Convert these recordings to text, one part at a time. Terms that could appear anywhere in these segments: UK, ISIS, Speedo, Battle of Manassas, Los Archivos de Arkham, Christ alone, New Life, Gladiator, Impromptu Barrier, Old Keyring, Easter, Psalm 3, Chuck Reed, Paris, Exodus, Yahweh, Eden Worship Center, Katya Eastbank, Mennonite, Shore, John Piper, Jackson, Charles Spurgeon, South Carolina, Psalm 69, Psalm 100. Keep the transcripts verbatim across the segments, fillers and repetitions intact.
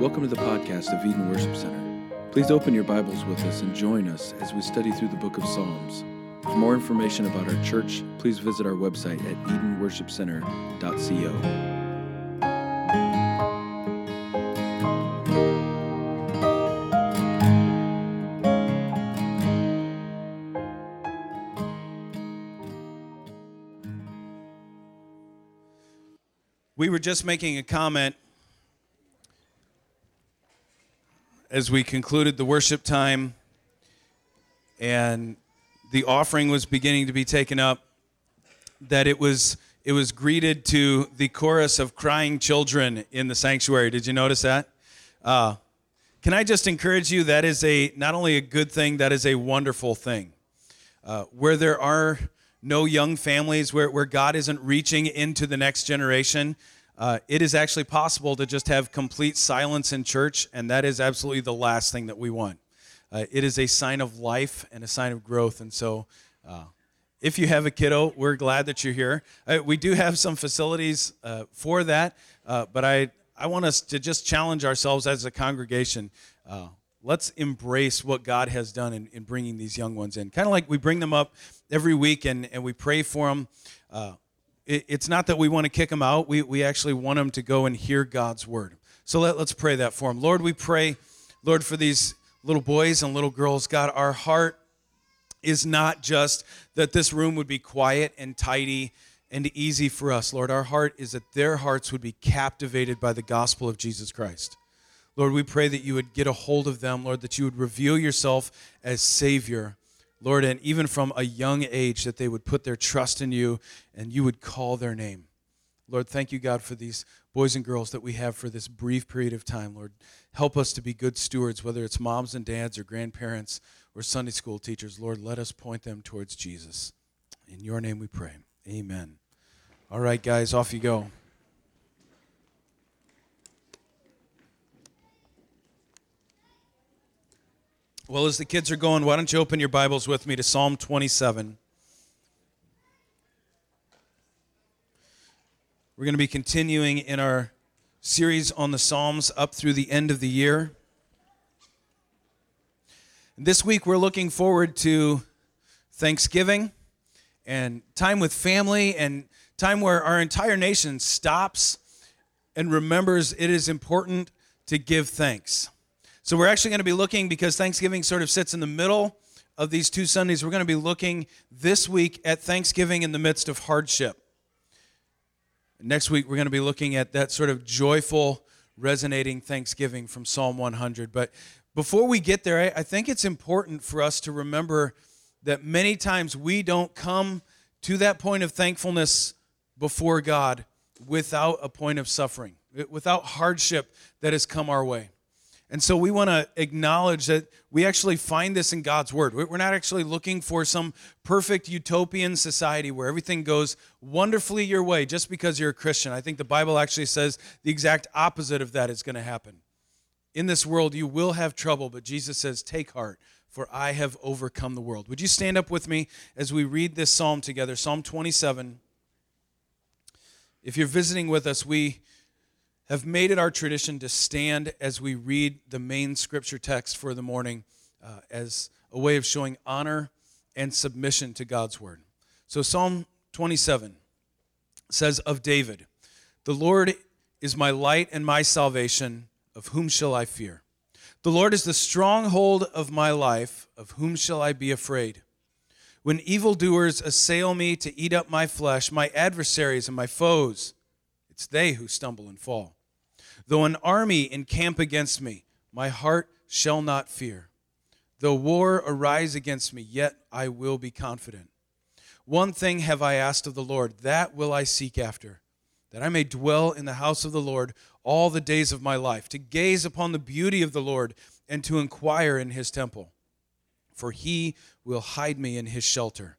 Welcome to the podcast of Eden Worship Center. Please open your Bibles with us and join us as we study through the Book of Psalms. For more information about our church, please visit our website at eden worship center dot co. We were just making a comment as we concluded the worship time and the offering was beginning to be taken up, that it was it was greeted to the chorus of crying children in the sanctuary. Did you notice that? Uh, can I just encourage you, that is a not only a good thing, that is a wonderful thing. Uh, where there are no young families, where, where God isn't reaching into the next generation, Uh, it is actually possible to just have complete silence in church, and that is absolutely the last thing that we want. Uh, it is a sign of life and a sign of growth, and so uh, if you have a kiddo, we're glad that you're here. Uh, we do have some facilities uh, for that, uh, but I, I want us to just challenge ourselves as a congregation. Uh, let's embrace what God has done in, in bringing these young ones in. Kind of like we bring them up every week and, and we pray for them. Uh, It's not that we want to kick them out. We we actually want them to go and hear God's word. So let, let's pray that for them. Lord, we pray, Lord, for these little boys and little girls. God, our heart is not just that this room would be quiet and tidy and easy for us. Lord, our heart is that their hearts would be captivated by the gospel of Jesus Christ. Lord, we pray that you would get a hold of them, Lord, that you would reveal yourself as Savior, Lord, and even from a young age that they would put their trust in you and you would call their name. Lord, thank you, God, for these boys and girls that we have for this brief period of time. Lord, help us to be good stewards, whether it's moms and dads or grandparents or Sunday school teachers. Lord, let us point them towards Jesus. In your name we pray. Amen. All right, guys, off you go. Well, as the kids are going, why don't you open your Bibles with me to Psalm twenty-seven. We're going to be continuing in our series on the Psalms up through the end of the year. This week we're looking forward to Thanksgiving and time with family and time where our entire nation stops and remembers it is important to give thanks. So we're actually going to be looking, because Thanksgiving sort of sits in the middle of these two Sundays, we're going to be looking this week at Thanksgiving in the midst of hardship. Next week, we're going to be looking at that sort of joyful, resonating Thanksgiving from Psalm one hundred. But before we get there, I think it's important for us to remember that many times we don't come to that point of thankfulness before God without a point of suffering, without hardship that has come our way. And so we want to acknowledge that we actually find this in God's word. We're not actually looking for some perfect utopian society where everything goes wonderfully your way just because you're a Christian. I think the Bible actually says the exact opposite of that is going to happen. In this world, you will have trouble, but Jesus says, take heart, for I have overcome the world. Would you stand up with me as we read this psalm together, Psalm twenty-seven. If you're visiting with us, we have made it our tradition to stand as we read the main scripture text for the morning uh, as a way of showing honor and submission to God's word. So Psalm twenty-seven says of David, "The Lord is my light and my salvation, of whom shall I fear? The Lord is the stronghold of my life, of whom shall I be afraid? When evildoers assail me to eat up my flesh, my adversaries and my foes, it's they who stumble and fall. Though an army encamp against me, my heart shall not fear. Though war arise against me, yet I will be confident. One thing have I asked of the Lord, that will I seek after, that I may dwell in the house of the Lord all the days of my life, to gaze upon the beauty of the Lord and to inquire in his temple. For he will hide me in his shelter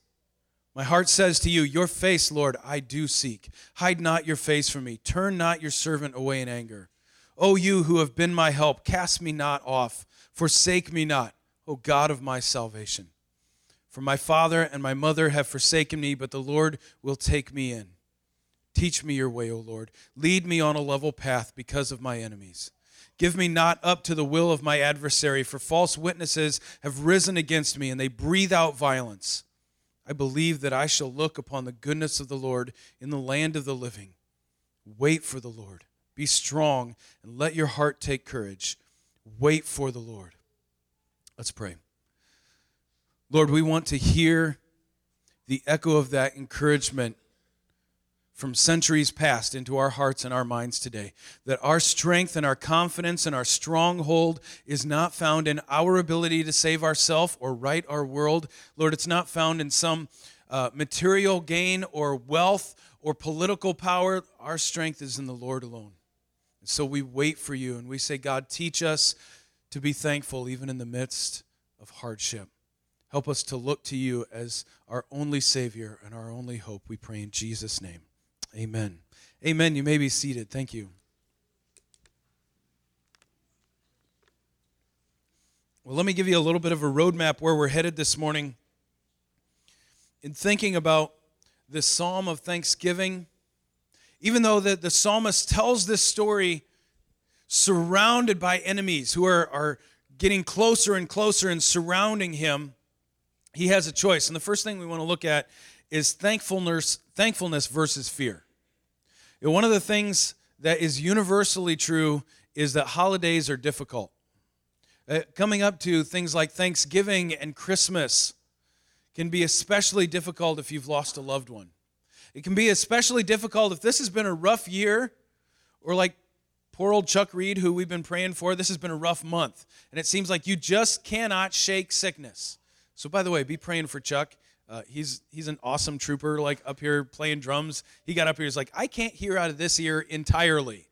My heart says to you, your face, Lord, I do seek. Hide not your face from me. Turn not your servant away in anger. O you who have been my help, cast me not off. Forsake me not, O God of my salvation. For my father and my mother have forsaken me, but the Lord will take me in. Teach me your way, O Lord. Lead me on a level path because of my enemies. Give me not up to the will of my adversary, for false witnesses have risen against me, and they breathe out violence. I believe that I shall look upon the goodness of the Lord in the land of the living. Wait for the Lord. Be strong, and let your heart take courage. Wait for the Lord. Let's pray. Lord, we want to hear the echo of that encouragement from centuries past into our hearts and our minds today, that our strength and our confidence and our stronghold is not found in our ability to save ourselves or right our world. Lord, it's not found in some uh, material gain or wealth or political power. Our strength is in the Lord alone. And so we wait for you, and we say, God, teach us to be thankful even in the midst of hardship. Help us to look to you as our only Savior and our only hope. We pray in Jesus' name. Amen. Amen. You may be seated. Thank you. Well, let me give you a little bit of a roadmap where we're headed this morning. In thinking about this psalm of thanksgiving, even though the, the psalmist tells this story surrounded by enemies who are, are getting closer and closer and surrounding him, he has a choice. And the first thing we want to look at is thankfulness thankfulness versus fear. And one of the things that is universally true is that holidays are difficult. Uh, coming up to things like Thanksgiving and Christmas can be especially difficult if you've lost a loved one. It can be especially difficult if this has been a rough year, or like poor old Chuck Reed, who we've been praying for, this has been a rough month, and it seems like you just cannot shake sickness. So by the way, be praying for Chuck. Uh, he's he's an awesome trooper, like up here playing drums. He got up here, he's like, I can't hear out of this ear entirely,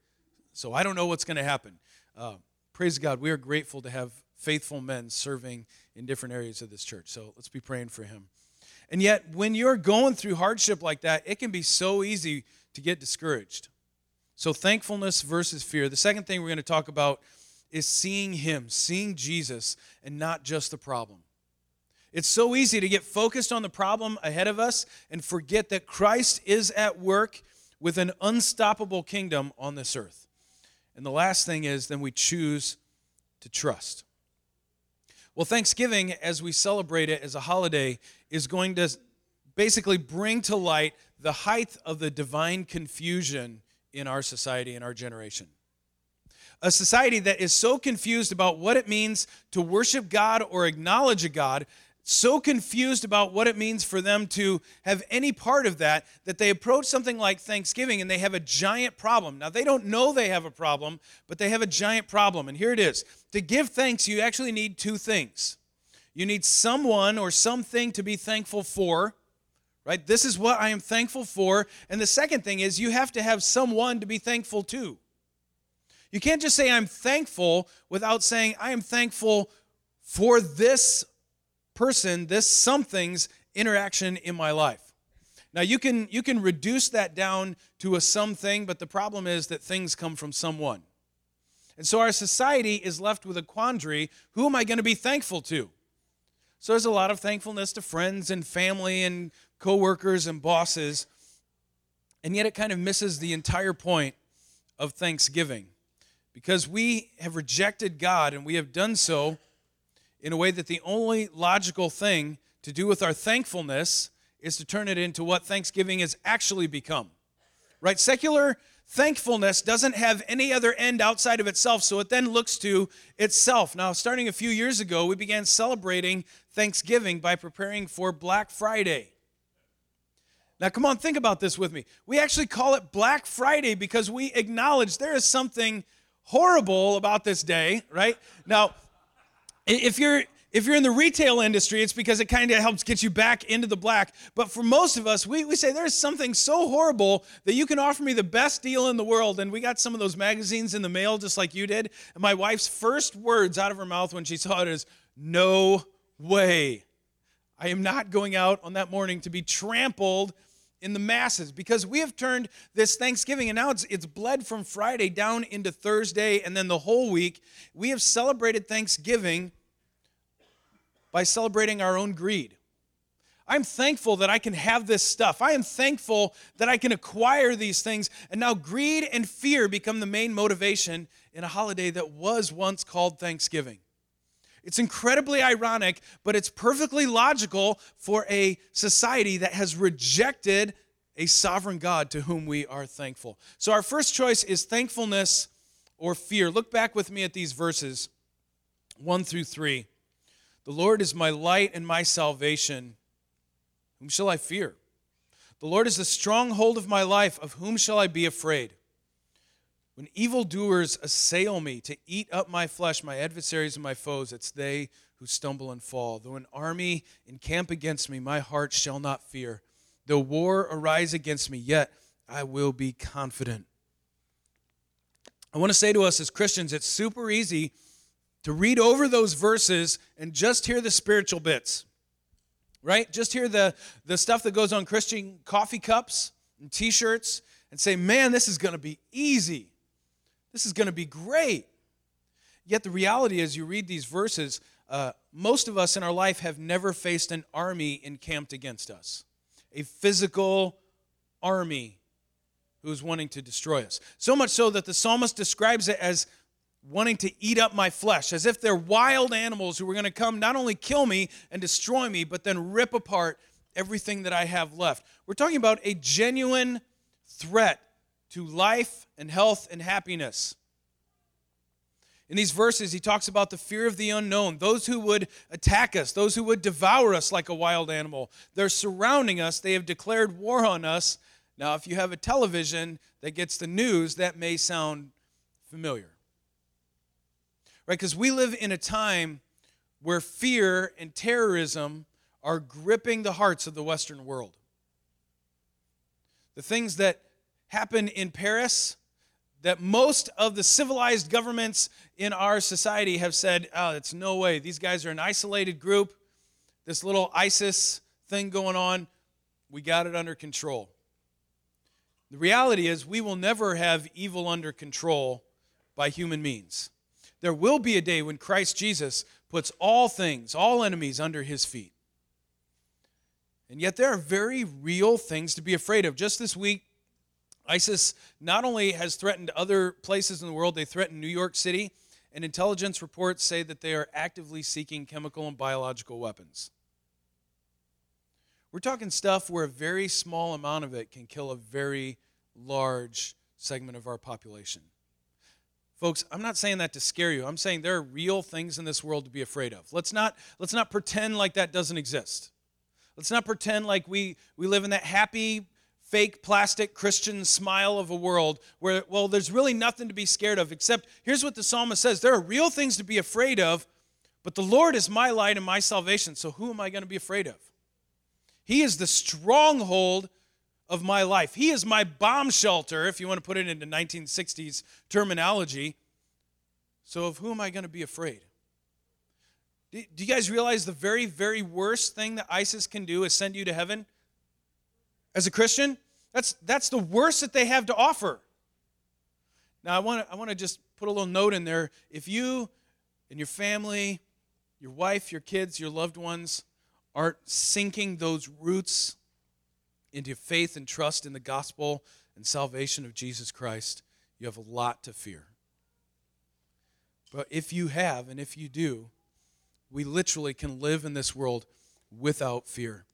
so I don't know what's going to happen. Uh, praise God, we are grateful to have faithful men serving in different areas of this church, so let's be praying for him. And yet, when you're going through hardship like that, it can be so easy to get discouraged. So thankfulness versus fear. The second thing we're going to talk about is seeing him, seeing Jesus, and not just the problem. It's so easy to get focused on the problem ahead of us and forget that Christ is at work with an unstoppable kingdom on this earth. And the last thing is, then we choose to trust. Well, Thanksgiving, as we celebrate it as a holiday, is going to basically bring to light the height of the divine confusion in our society, in our generation. A society that is so confused about what it means to worship God or acknowledge a God, so confused about what it means for them to have any part of that, that they approach something like Thanksgiving and they have a giant problem. Now, they don't know they have a problem, but they have a giant problem. And here it is. To give thanks, you actually need two things. You need someone or something to be thankful for, right? This is what I am thankful for. And the second thing is you have to have someone to be thankful to. You can't just say I'm thankful without saying I am thankful for this person, this something's interaction in my life. Now, you can you can reduce that down to a something, but the problem is that things come from someone. And so our society is left with a quandary. Who am I going to be thankful to? So there's a lot of thankfulness to friends and family and coworkers and bosses, and yet it kind of misses the entire point of Thanksgiving, because we have rejected God, and we have done so in a way that the only logical thing to do with our thankfulness is to turn it into what Thanksgiving has actually become, right? Secular thankfulness doesn't have any other end outside of itself, so it then looks to itself. Now, starting a few years ago, we began celebrating Thanksgiving by preparing for Black Friday. Now, come on, think about this with me. We actually call it Black Friday because we acknowledge there is something horrible about this day, right? Now, If you're If you're in the retail industry, it's because it kind of helps get you back into the black. But for most of us, we, we say there's something so horrible that you can offer me the best deal in the world. And we got some of those magazines in the mail just like you did. And my wife's first words out of her mouth when she saw it is, "No way. I am not going out on that morning to be trampled in the masses," because we have turned this Thanksgiving, and now it's it's bled from Friday down into Thursday and then the whole week. We have celebrated Thanksgiving by celebrating our own greed. I'm thankful that I can have this stuff. I am thankful that I can acquire these things. And now greed and fear become the main motivation in a holiday that was once called Thanksgiving. It's incredibly ironic, but it's perfectly logical for a society that has rejected a sovereign God to whom we are thankful. So our first choice is thankfulness or fear. Look back with me at these verses, one through three. The Lord is my light and my salvation. Whom shall I fear? The Lord is the stronghold of my life. Of whom shall I be afraid? When evildoers assail me to eat up my flesh, my adversaries and my foes, it's they who stumble and fall. Though an army encamp against me, my heart shall not fear. Though war arise against me, yet I will be confident. I want to say to us as Christians, it's super easy to read over those verses and just hear the spiritual bits, right? Just hear the, the stuff that goes on Christian coffee cups and T-shirts and say, man, this is going to be easy. This is going to be great. Yet the reality is, you read these verses, uh, most of us in our life have never faced an army encamped against us, a physical army who is wanting to destroy us. So much so that the psalmist describes it as wanting to eat up my flesh, as if they're wild animals who were going to come not only kill me and destroy me, but then rip apart everything that I have left. We're talking about a genuine threat to life and health and happiness. In these verses, he talks about the fear of the unknown, those who would attack us, those who would devour us like a wild animal. They're surrounding us. They have declared war on us. Now, if you have a television that gets the news, that may sound familiar. Right, because we live in a time where fear and terrorism are gripping the hearts of the Western world. The things that happen in Paris, that most of the civilized governments in our society have said, oh, it's no way. These guys are an isolated group. This little ISIS thing going on, we got it under control. The reality is, we will never have evil under control by human means. There will be a day when Christ Jesus puts all things, all enemies under his feet. And yet there are very real things to be afraid of. Just this week, ISIS not only has threatened other places in the world, they threatened New York City, and intelligence reports say that they are actively seeking chemical and biological weapons. We're talking stuff where a very small amount of it can kill a very large segment of our population. Folks, I'm not saying that to scare you. I'm saying there are real things in this world to be afraid of. Let's not, let's not pretend like that doesn't exist. Let's not pretend like we, we live in that happy, fake, plastic, Christian smile of a world where, well, there's really nothing to be scared of, except here's what the psalmist says. There are real things to be afraid of, but the Lord is my light and my salvation, so who am I going to be afraid of? He is the stronghold of my life. He is my bomb shelter, if you want to put it into nineteen sixties terminology. So of whom am I going to be afraid? Do you guys realize the very, very worst thing that ISIS can do is send you to heaven? As a Christian, that's that's the worst that they have to offer. Now, I want to, I want to just put a little note in there. If you and your family, your wife, your kids, your loved ones aren't sinking those roots into faith and trust in the gospel and salvation of Jesus Christ, you have a lot to fear. But if you have, and if you do, we literally can live in this world without fear.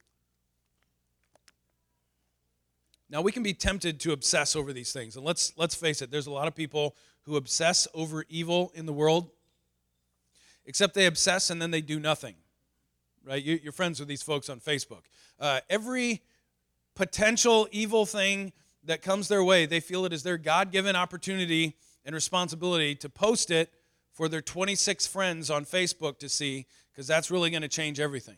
Now, we can be tempted to obsess over these things. And let's let's face it, there's a lot of people who obsess over evil in the world, except they obsess and then they do nothing. Right? You, you're friends with these folks on Facebook. Uh, every potential evil thing that comes their way, they feel it is their God-given opportunity and responsibility to post it for their twenty-six friends on Facebook to see, because that's really going to change everything.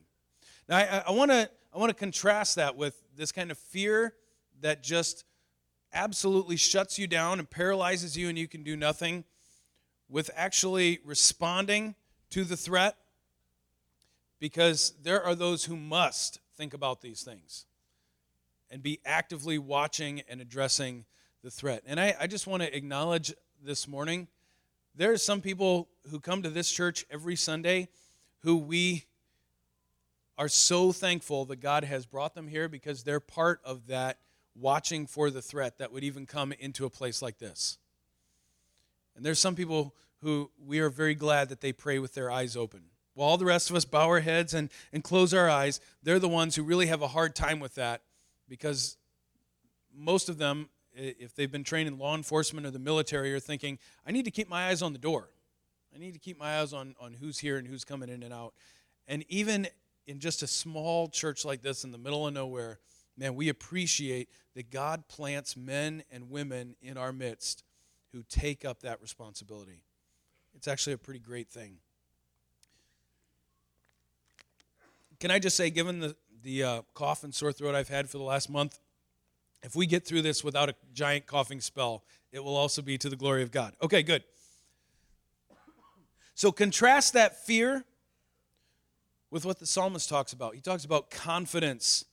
Now, I, I want to I want to contrast that with this kind of fear that just absolutely shuts you down and paralyzes you and you can do nothing, with actually responding to the threat, because there are those who must think about these things and be actively watching and addressing the threat. And I, I just want to acknowledge this morning, there are some people who come to this church every Sunday who we are so thankful that God has brought them here, because they're part of that watching for the threat that would even come into a place like this. And there's some people who we are very glad that they pray with their eyes open. While all the rest of us bow our heads and, and close our eyes, they're the ones who really have a hard time with that, because most of them, if they've been trained in law enforcement or the military, are thinking, I need to keep my eyes on the door. I need to keep my eyes on, on who's here and who's coming in and out. And even in just a small church like this in the middle of nowhere, man, we appreciate that God plants men and women in our midst who take up that responsibility. It's actually a pretty great thing. Can I just say, given the, the uh, cough and sore throat I've had for the last month, if we get through this without a giant coughing spell, it will also be to the glory of God. Okay, good. So contrast that fear with what the psalmist talks about. He talks about confidence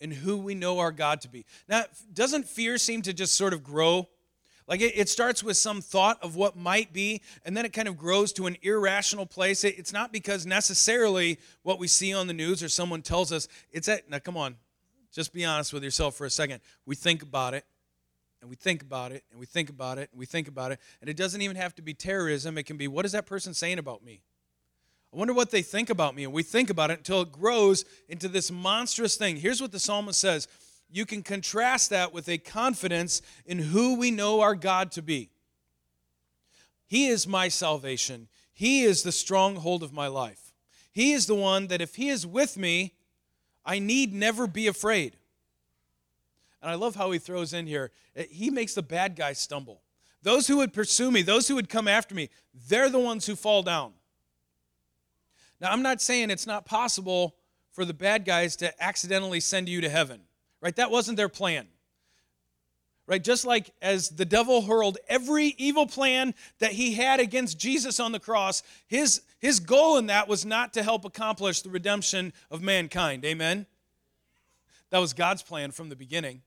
in who we know our God to be. Now, doesn't fear seem to just sort of grow? Like it, it starts with some thought of what might be, and then it kind of grows to an irrational place. It, it's not because necessarily what we see on the news or someone tells us. It's at, now come on, just be honest with yourself for a second. We think about it, and we think about it, and we think about it, and we think about it, and it doesn't even have to be terrorism. It can be, what is that person saying about me? I wonder what they think about me. And we think about it until it grows into this monstrous thing. Here's what the psalmist says. You can contrast that with a confidence in who we know our God to be. He is my salvation. He is the stronghold of my life. He is the one that if he is with me, I need never be afraid. And I love how he throws in here, he makes the bad guys stumble. Those who would pursue me, those who would come after me, they're the ones who fall down. Now, I'm not saying it's not possible for the bad guys to accidentally send you to heaven. Right, that wasn't their plan. Right, just like as the devil hurled every evil plan that he had against Jesus on the cross, his, his goal in that was not to help accomplish the redemption of mankind. Amen? That was God's plan from the beginning.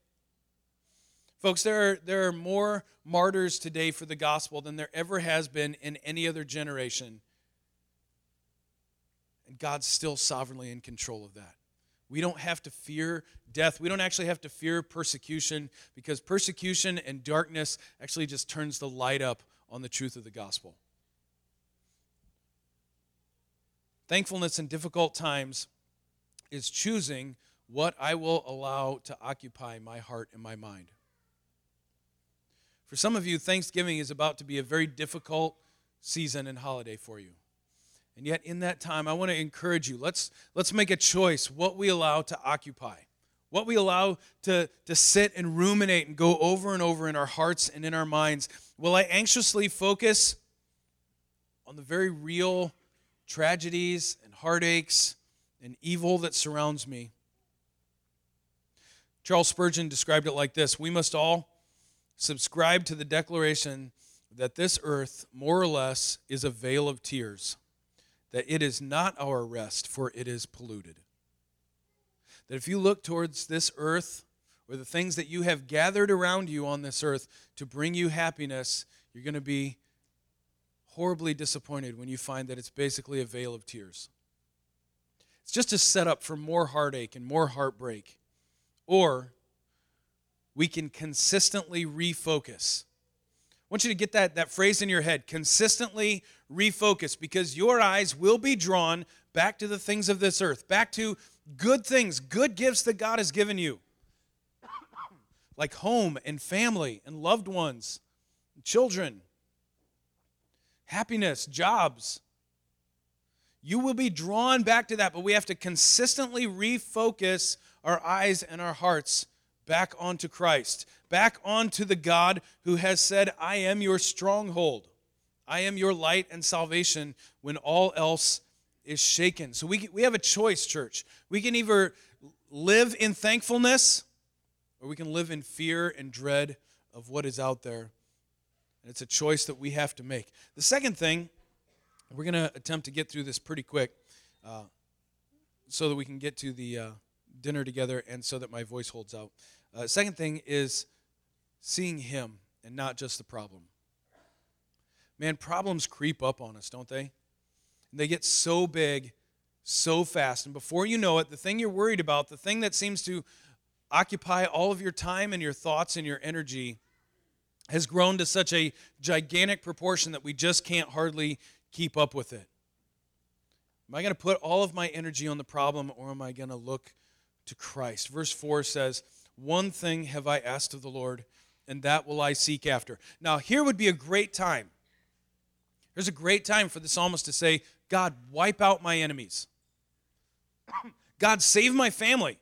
Folks, there are, there are more martyrs today for the gospel than there ever has been in any other generation. And God's still sovereignly in control of that. We don't have to fear death. We don't actually have to fear persecution, because persecution and darkness actually just turns the light up on the truth of the gospel. Thankfulness in difficult times is choosing what I will allow to occupy my heart and my mind. For some of you, Thanksgiving is about to be a very difficult season and holiday for you. And yet in that time, I want to encourage you, let's, let's make a choice what we allow to occupy, what we allow to, to sit and ruminate and go over and over in our hearts and in our minds. Will I anxiously focus on the very real tragedies and heartaches and evil that surrounds me? Charles Spurgeon described it like this: we must all subscribe to the declaration that this earth, more or less, is a vale of tears. That it is not our rest, for it is polluted. That if you look towards this earth, or the things that you have gathered around you on this earth to bring you happiness, you're going to be horribly disappointed when you find that it's basically a veil of tears. It's just a setup for more heartache and more heartbreak. Or we can consistently refocus. I want you to get that, that phrase in your head, consistently refocus, because your eyes will be drawn back to the things of this earth, back to good things, good gifts that God has given you, like home and family and loved ones, children, happiness, jobs. You will be drawn back to that, but we have to consistently refocus our eyes and our hearts back onto Christ, back onto the God who has said, I am your stronghold. I am your light and salvation when all else is shaken. So we we have a choice, church. We can either live in thankfulness, or we can live in fear and dread of what is out there. And it's a choice that we have to make. The second thing, we're going to attempt to get through this pretty quick uh, so that we can get to the uh, dinner together and so that my voice holds out. Uh, second thing is seeing him and not just the problem. Man, problems creep up on us, don't they? And they get so big, so fast. And before you know it, the thing you're worried about, the thing that seems to occupy all of your time and your thoughts and your energy has grown to such a gigantic proportion that we just can't hardly keep up with it. Am I going to put all of my energy on the problem, or am I going to look to Christ? Verse four says, "One thing have I asked of the Lord, and that will I seek after." Now, here would be a great time. There's a great time for the psalmist to say, "God, wipe out my enemies. God, save my family.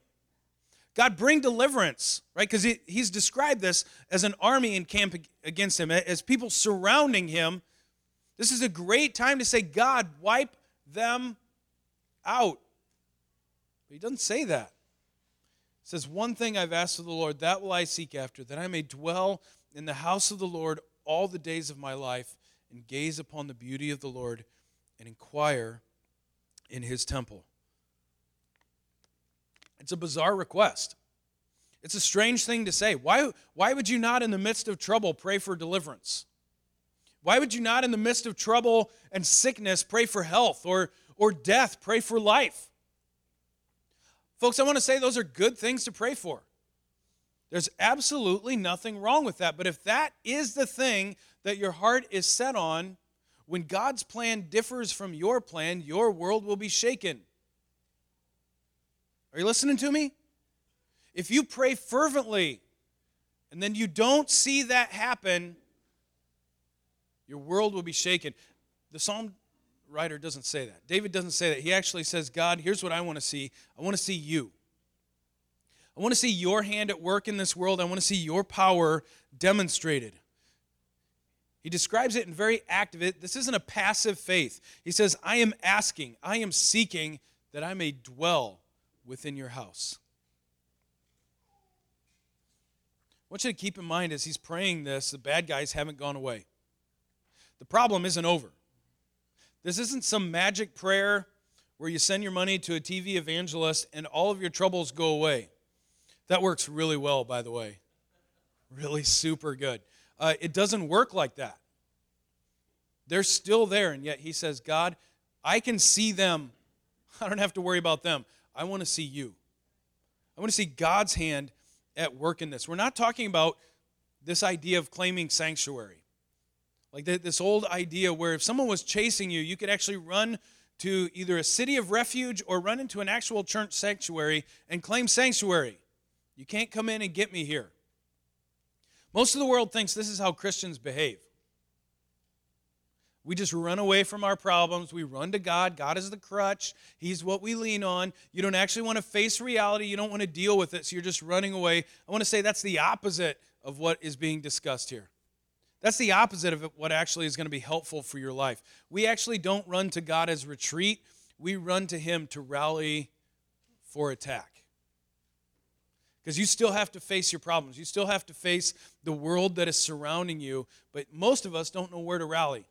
God, bring deliverance," right? Because he, he's described this as an army in camp against him, as people surrounding him. This is a great time to say, "God, wipe them out." But he doesn't say that. He says, "One thing I've asked of the Lord, that will I seek after, that I may dwell in the house of the Lord all the days of my life, and gaze upon the beauty of the Lord, and inquire in his temple." It's a bizarre request. It's a strange thing to say. Why, why would you not in the midst of trouble pray for deliverance? Why would you not in the midst of trouble and sickness pray for health, or, or death, pray for life? Folks, I want to say those are good things to pray for. There's absolutely nothing wrong with that. But if that is the thing that your heart is set on, when God's plan differs from your plan, your world will be shaken. Are you listening to me? If you pray fervently and then you don't see that happen, your world will be shaken. The psalm writer doesn't say that. David doesn't say that. He actually says, "God, here's what I want to see. I want to see you. I want to see your hand at work in this world. I want to see your power demonstrated." He describes it in very active. This isn't a passive faith. He says, "I am asking, I am seeking that I may dwell within your house." I want you to keep in mind as he's praying this, the bad guys haven't gone away. The problem isn't over. This isn't some magic prayer where you send your money to a T V evangelist and all of your troubles go away. That works really well, by the way. Really super good. Uh, it doesn't work like that. They're still there, and yet he says, "God, I can see them. I don't have to worry about them. I want to see you. I want to see God's hand at work in this." We're not talking about this idea of claiming sanctuary. Like this old idea where if someone was chasing you, you could actually run to either a city of refuge or run into an actual church sanctuary and claim sanctuary. You can't come in and get me here. Most of the world thinks this is how Christians behave. We just run away from our problems. We run to God. God is the crutch. He's what we lean on. You don't actually want to face reality. You don't want to deal with it, so you're just running away. I want to say that's the opposite of what is being discussed here. That's the opposite of what actually is going to be helpful for your life. We actually don't run to God as retreat. We run to him to rally for attack. Because you still have to face your problems. You still have to face the world that is surrounding you. But most of us don't know where to rally.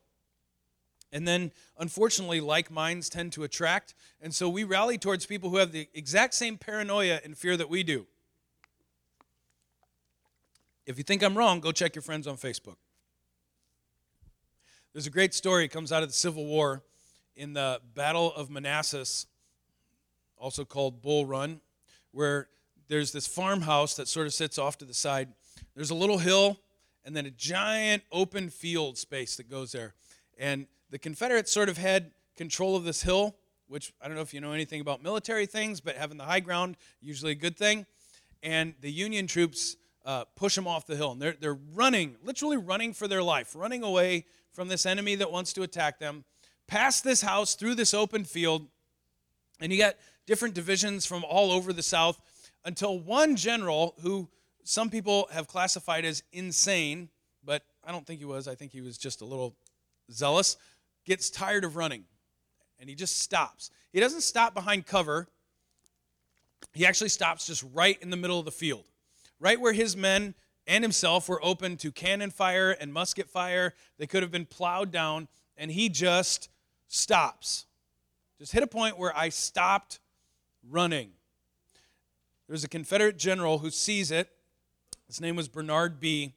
And then, unfortunately, like minds tend to attract. And so we rally towards people who have the exact same paranoia and fear that we do. If you think I'm wrong, go check your friends on Facebook. There's a great story. It comes out of the Civil War in the Battle of Manassas, also called Bull Run, where there's this farmhouse that sort of sits off to the side. There's a little hill and then a giant open field space that goes there. And the Confederates sort of had control of this hill, which I don't know if you know anything about military things, but having the high ground, usually a good thing. And the Union troops uh, push them off the hill. And they're, they're running, literally running for their life, running away from this enemy that wants to attack them, past this house, through this open field. And you got different divisions from all over the South until one general who some people have classified as insane, but I don't think he was. I think he was just a little zealous, gets tired of running, and he just stops. He doesn't stop behind cover. He actually stops just right in the middle of the field, right where his men and himself were open to cannon fire and musket fire. They could have been plowed down, and he just stops. Just hit a point where I stopped running. There was a Confederate general who sees it. His name was Bernard B.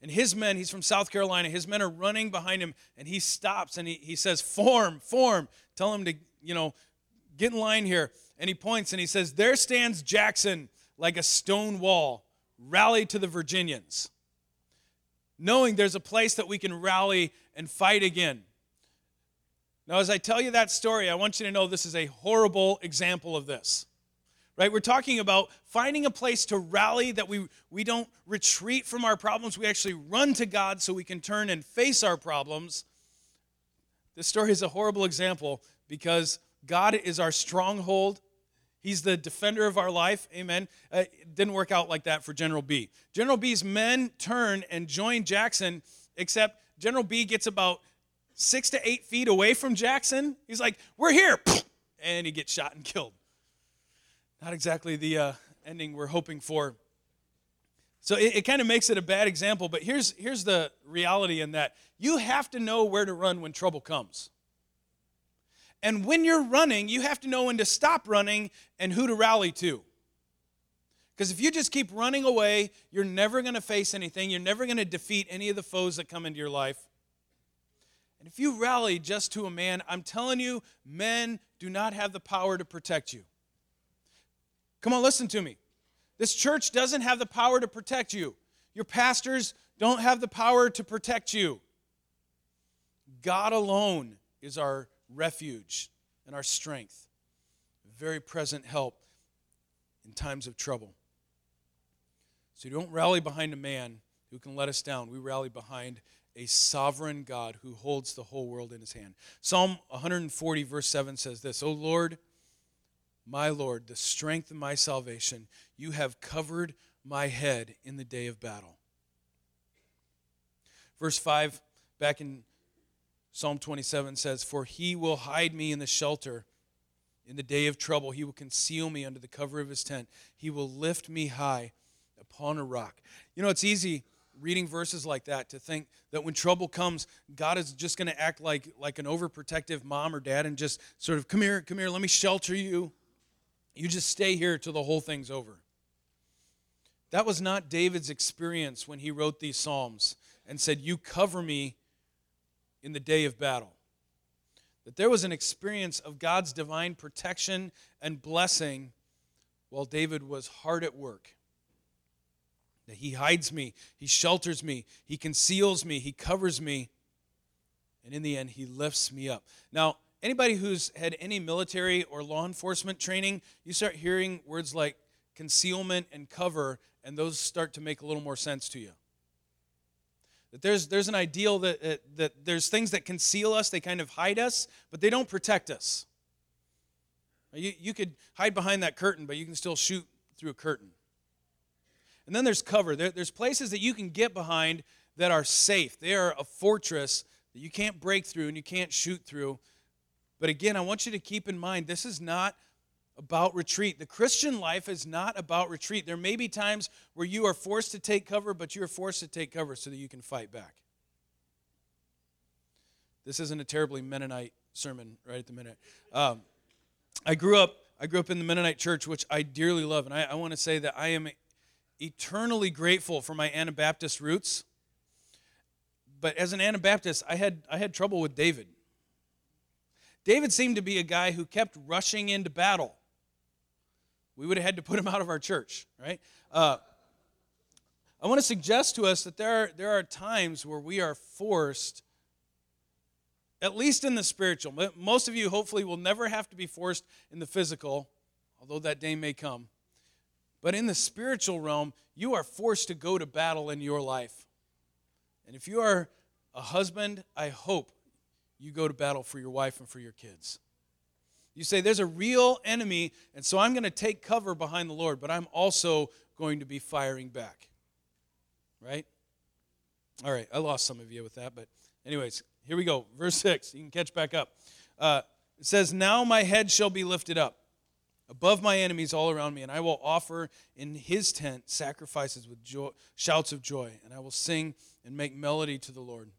And his men, he's from South Carolina, his men are running behind him, and he stops, and he, he says, form, form. Tell him to, you know, get in line here. And he points, and he says, there stands Jackson like a stone wall. Rally to the Virginians. Knowing there's a place that we can rally and fight again. Now, as I tell you that story, I want you to know this is a horrible example of this. Right? We're talking about finding a place to rally, that we, we don't retreat from our problems. We actually run to God so we can turn and face our problems. This story is a horrible example because God is our stronghold. He's the defender of our life. Amen. Uh, it didn't work out like that for General B. General B's men turn and join Jackson, except General B gets about six to eight feet away from Jackson. He's like, we're here. And he gets shot and killed. Not exactly the uh, ending we're hoping for. So it, it kind of makes it a bad example, but here's, here's the reality in that. You have to know where to run when trouble comes. And when you're running, you have to know when to stop running and who to rally to. Because if you just keep running away, you're never going to face anything. You're never going to defeat any of the foes that come into your life. And if you rally just to a man, I'm telling you, men do not have the power to protect you. Come on, listen to me. This church doesn't have the power to protect you. Your pastors don't have the power to protect you. God alone is our refuge and our strength. Very present help in times of trouble. So don't rally behind a man who can let us down. We rally behind a sovereign God who holds the whole world in his hand. Psalm one forty, verse seven says this, O Lord, my Lord, the strength of my salvation, you have covered my head in the day of battle. Verse five, back in Psalm twenty-seven says, for he will hide me in the shelter in the day of trouble. He will conceal me under the cover of his tent. He will lift me high upon a rock. You know, it's easy reading verses like that to think that when trouble comes, God is just going to act like, like an overprotective mom or dad and just sort of, come here, come here, let me shelter you. You just stay here till the whole thing's over. That was not David's experience when he wrote these Psalms and said, you cover me in the day of battle. That there was an experience of God's divine protection and blessing while David was hard at work. That he hides me, he shelters me, he conceals me, he covers me, and in the end, he lifts me up. Now, anybody who's had any military or law enforcement training, you start hearing words like concealment and cover, and those start to make a little more sense to you. That there's, there's an ideal that, that, that there's things that conceal us, they kind of hide us, but they don't protect us. You, you could hide behind that curtain, but you can still shoot through a curtain. And then there's cover. There, there's places that you can get behind that are safe. They are a fortress that you can't break through and you can't shoot through. But again, I want you to keep in mind, this is not about retreat. The Christian life is not about retreat. There may be times where you are forced to take cover, but you are forced to take cover so that you can fight back. This isn't a terribly Mennonite sermon right at the minute. Um, I grew up I grew up in the Mennonite church, which I dearly love, and I, I want to say that I am eternally grateful for my Anabaptist roots. But as an Anabaptist, I had I had trouble with David. David seemed to be a guy who kept rushing into battle. We would have had to put him out of our church, right? Uh, I want to suggest to us that there are, there are times where we are forced, at least in the spiritual. Most of you hopefully will never have to be forced in the physical, although that day may come. But in the spiritual realm, you are forced to go to battle in your life. And if you are a husband, I hope you go to battle for your wife and for your kids. You say, there's a real enemy, and so I'm going to take cover behind the Lord, but I'm also going to be firing back. Right? All right, I lost some of you with that, but anyways, here we go. Verse six, you can catch back up. Uh, It says, now my head shall be lifted up above my enemies all around me, and I will offer in his tent sacrifices with joy, shouts of joy, and I will sing and make melody to the Lord.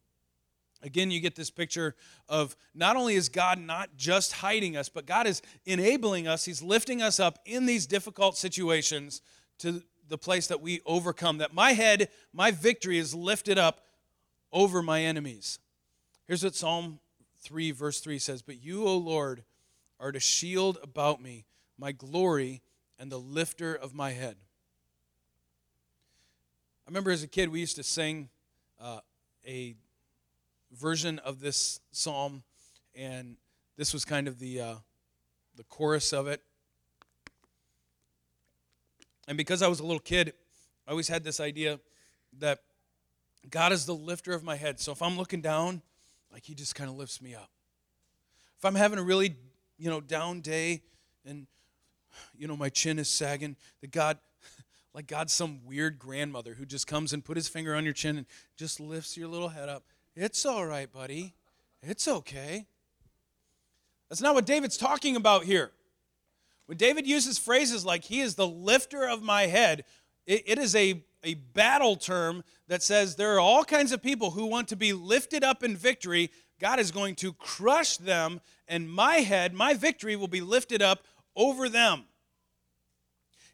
Again, you get this picture of not only is God not just hiding us, but God is enabling us. He's lifting us up in these difficult situations to the place that we overcome, that my head, my victory is lifted up over my enemies. Here's what Psalm three, verse three says, but you, O Lord, are a shield about me, my glory, and the lifter of my head. I remember as a kid, we used to sing uh, a version of this psalm, and this was kind of the uh, the chorus of it. And because I was a little kid, I always had this idea that God is the lifter of my head. So if I'm looking down, like he just kind of lifts me up. If I'm having a really, you know, down day, and you know my chin is sagging, that God, like God's some weird grandmother who just comes and put his finger on your chin and just lifts your little head up. It's all right, buddy. It's okay. That's not what David's talking about here. When David uses phrases like, he is the lifter of my head, it, it is a, a battle term that says there are all kinds of people who want to be lifted up in victory. God is going to crush them, and my head, my victory will be lifted up over them.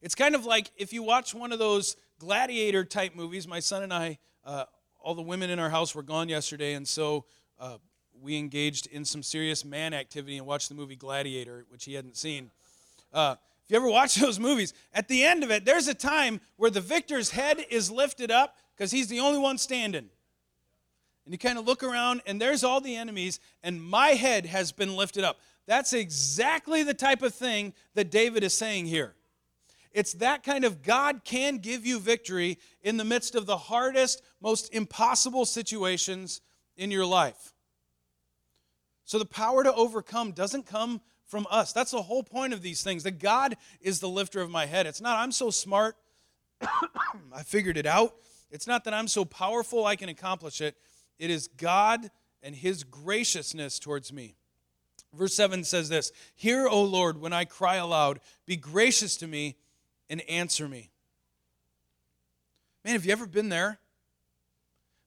It's kind of like if you watch one of those Gladiator-type movies. My son and I uh all the women in our house were gone yesterday, and so uh, we engaged in some serious man activity and watched the movie Gladiator, which he hadn't seen. Uh, if you ever watch those movies, at the end of it, there's a time where the victor's head is lifted up because he's the only one standing. And you kind of look around, and there's all the enemies, and my head has been lifted up. That's exactly the type of thing that David is saying here. It's that kind of God can give you victory in the midst of the hardest, most impossible situations in your life. So the power to overcome doesn't come from us. That's the whole point of these things, that God is the lifter of my head. It's not I'm so smart, I figured it out. It's not that I'm so powerful I can accomplish it. It is God and his graciousness towards me. Verse seven says this, hear, O Lord, when I cry aloud, be gracious to me, and answer me. Man, have you ever been there?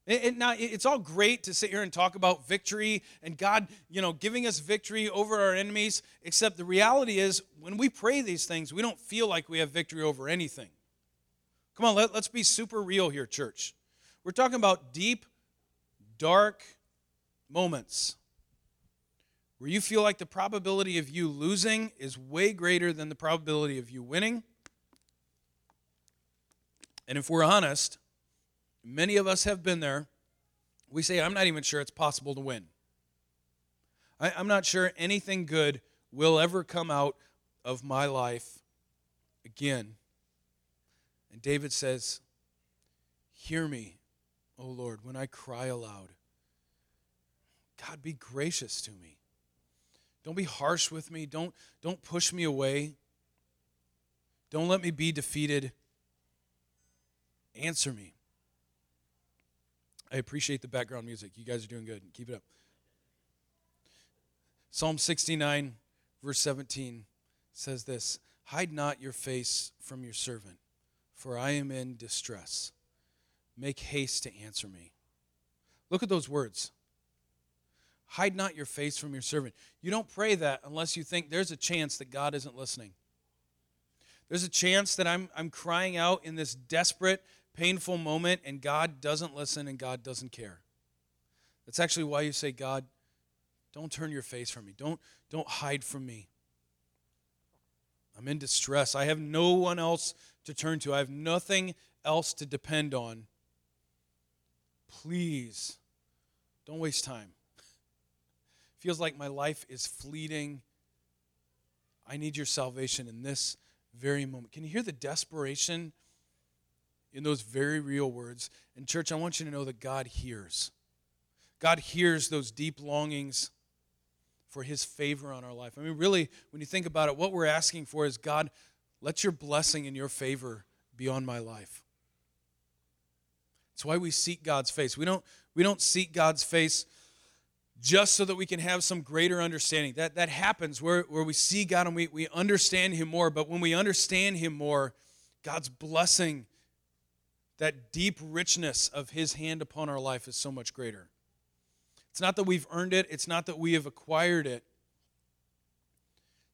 It, it, now, it, it's all great to sit here and talk about victory and God, you know, giving us victory over our enemies, except the reality is when we pray these things, we don't feel like we have victory over anything. Come on, let, let's be super real here, church. We're talking about deep, dark moments where you feel like the probability of you losing is way greater than the probability of you winning. And if we're honest, many of us have been there. We say, I'm not even sure it's possible to win. I, I'm not sure anything good will ever come out of my life again. And David says, hear me, O Lord, when I cry aloud. God, be gracious to me. Don't be harsh with me. Don't, don't push me away. Don't let me be defeated. Answer me. I appreciate the background music. You guys are doing good. Keep it up. Psalm sixty-nine, verse seventeen says this, hide not your face from your servant, for I am in distress. Make haste to answer me. Look at those words. Hide not your face from your servant. You don't pray that unless you think there's a chance that God isn't listening. There's a chance that I'm, I'm crying out in this desperate, painful moment, and God doesn't listen and God doesn't care. That's actually why you say, God, don't turn your face from me. Don't, don't hide from me. I'm in distress. I have no one else to turn to. I have nothing else to depend on. Please, don't waste time. It feels like my life is fleeting. I need your salvation in this very moment. Can you hear the desperation in those very real words? And church, I want you to know that God hears. God hears those deep longings for his favor on our life. I mean, really, when you think about it, what we're asking for is, God, let your blessing and your favor be on my life. It's why we seek God's face. We don't, we don't seek God's face just so that we can have some greater understanding. That that happens where, where we see God and we, we understand him more. But when we understand him more, God's blessing, that deep richness of his hand upon our life is so much greater. It's not that we've earned it. It's not that we have acquired it.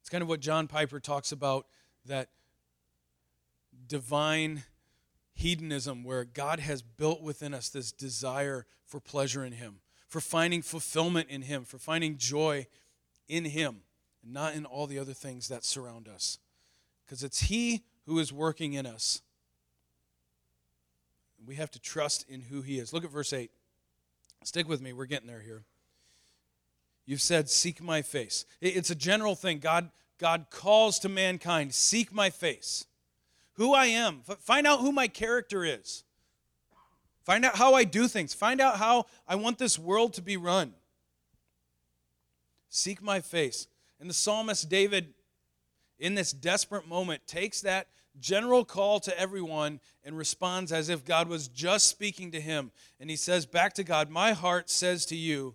It's kind of what John Piper talks about, that divine hedonism where God has built within us this desire for pleasure in him, for finding fulfillment in him, for finding joy in him, and not in all the other things that surround us. Because it's he who is working in us. We have to trust in who he is. Look at verse eight. Stick with me. We're getting there here. You've said, seek my face. It's a general thing. God, God calls to mankind, seek my face. Who I am. Find out who my character is. Find out how I do things. Find out how I want this world to be run. Seek my face. And the psalmist David, in this desperate moment, takes that general call to everyone and responds as if God was just speaking to him. And he says back to God, my heart says to you,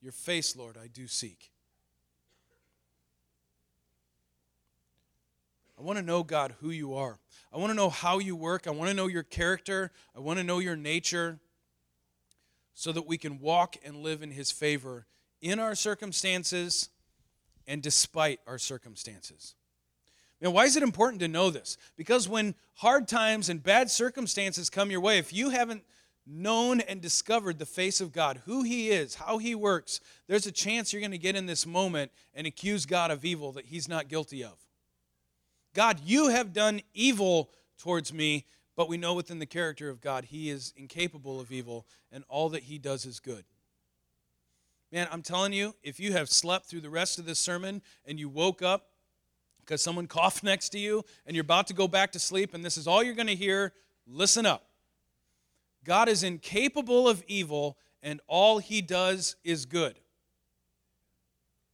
your face, Lord, I do seek. I want to know, God, who you are. I want to know how you work. I want to know your character. I want to know your nature so that we can walk and live in his favor in our circumstances and despite our circumstances. Now, why is it important to know this? Because when hard times and bad circumstances come your way, if you haven't known and discovered the face of God, who he is, how he works, there's a chance you're going to get in this moment and accuse God of evil that he's not guilty of. God, you have done evil towards me, but we know within the character of God, he is incapable of evil, and all that he does is good. Man, I'm telling you, if you have slept through the rest of this sermon and you woke up because someone coughed next to you and you're about to go back to sleep and this is all you're going to hear, listen up. God is incapable of evil, and all he does is good.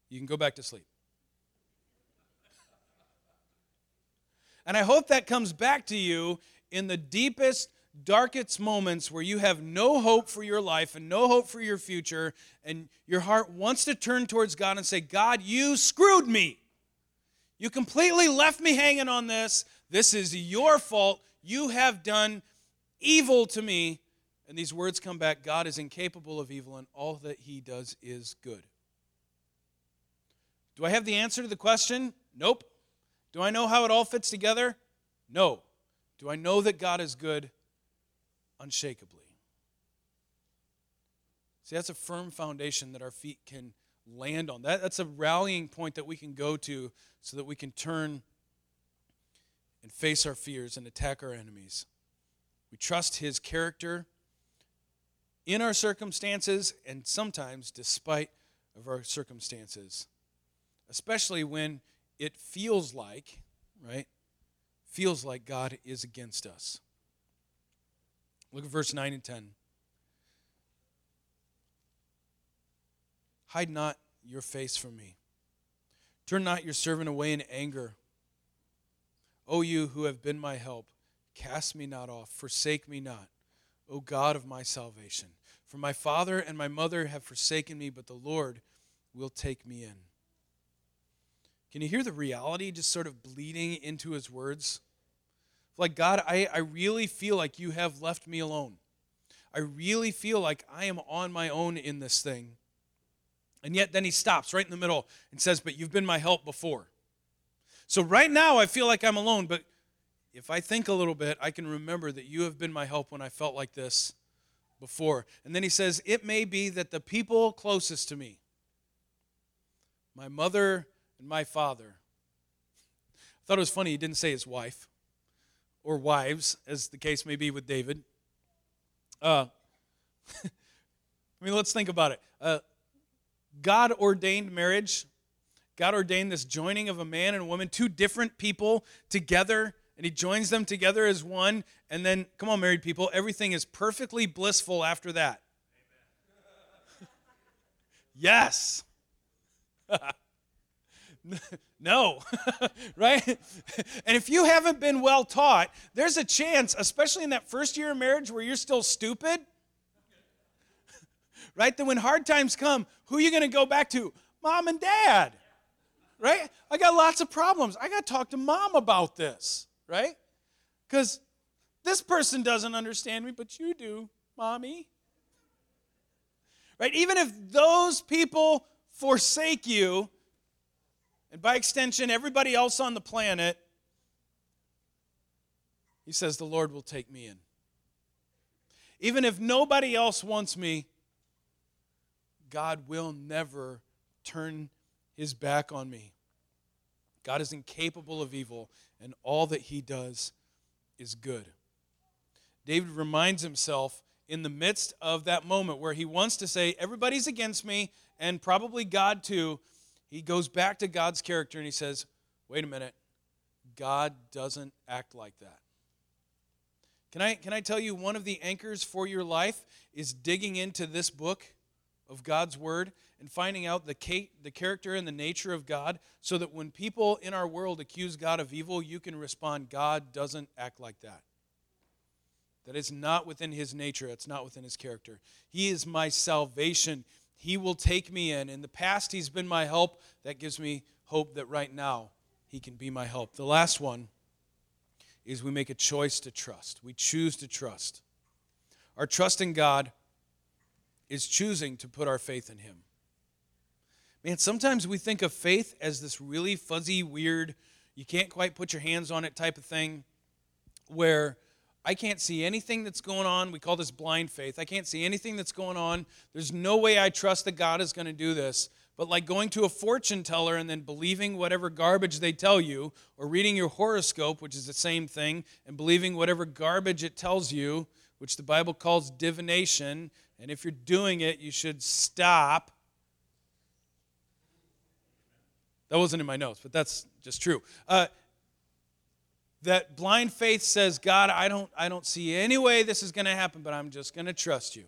You can go back to sleep. And I hope that comes back to you in the deepest, darkest moments where you have no hope for your life and no hope for your future, and your heart wants to turn towards God and say, God, you screwed me. You completely left me hanging on this. This is your fault. You have done evil to me. And these words come back, God is incapable of evil, and all that he does is good. Do I have the answer to the question? Nope. Do I know how it all fits together? No. Do I know that God is good? Unshakably. See, that's a firm foundation that our feet can land on. That, that's a rallying point that we can go to so that we can turn and face our fears and attack our enemies. We trust his character in our circumstances and sometimes despite of our circumstances, especially when it feels like, right, feels like God is against us. Look at verse nine and ten. Hide not your face from me. Turn not your servant away in anger. O you who have been my help, cast me not off, forsake me not, O God of my salvation. For my father and my mother have forsaken me, but the Lord will take me in. Can you hear the reality just sort of bleeding into his words? Like, God, I, I really feel like you have left me alone. I really feel like I am on my own in this thing. And yet then he stops right in the middle and says, but you've been my help before. So right now I feel like I'm alone, but if I think a little bit, I can remember that you have been my help when I felt like this before. And then he says, it may be that the people closest to me, my mother and my father. I thought it was funny he didn't say his wife or wives, as the case may be with David. Uh, I mean, let's think about it. Uh, God ordained marriage. God ordained this joining of a man and a woman, two different people together, and he joins them together as one. And then, come on, married people, everything is perfectly blissful after that. Yes. No, right? And if you haven't been well taught, there's a chance, especially in that first year of marriage where you're still stupid, right? That when hard times come, who are you going to go back to? Mom and Dad, right? I got lots of problems. I got to talk to Mom about this, right? Because this person doesn't understand me, but you do, Mommy. Right? Even if those people forsake you, and by extension, everybody else on the planet, he says, the Lord will take me in. Even if nobody else wants me, God will never turn his back on me. God is incapable of evil, and all that he does is good. David reminds himself in the midst of that moment where he wants to say, everybody's against me, and probably God too. He goes back to God's character and he says, wait a minute, God doesn't act like that. Can I, can I tell you one of the anchors for your life is digging into this book of God's Word and finding out the, the character and the nature of God so that when people in our world accuse God of evil, you can respond, God doesn't act like that. That is not within his nature. It's not within his character. He is my salvation. He will take me in. In the past, he's been my help. That gives me hope that right now, he can be my help. The last one is we make a choice to trust. We choose to trust. Our trust in God is choosing to put our faith in him. Man, sometimes we think of faith as this really fuzzy, weird, you can't quite put your hands on it type of thing where I can't see anything that's going on. We call this blind faith. I can't see anything that's going on. There's no way I trust that God is going to do this. But like going to a fortune teller and then believing whatever garbage they tell you, or reading your horoscope, which is the same thing, and believing whatever garbage it tells you, which the Bible calls divination, and if you're doing it, you should stop. That wasn't in my notes, but that's just true. Uh, That blind faith says, God, I don't, I don't see any way this is going to happen, but I'm just going to trust you.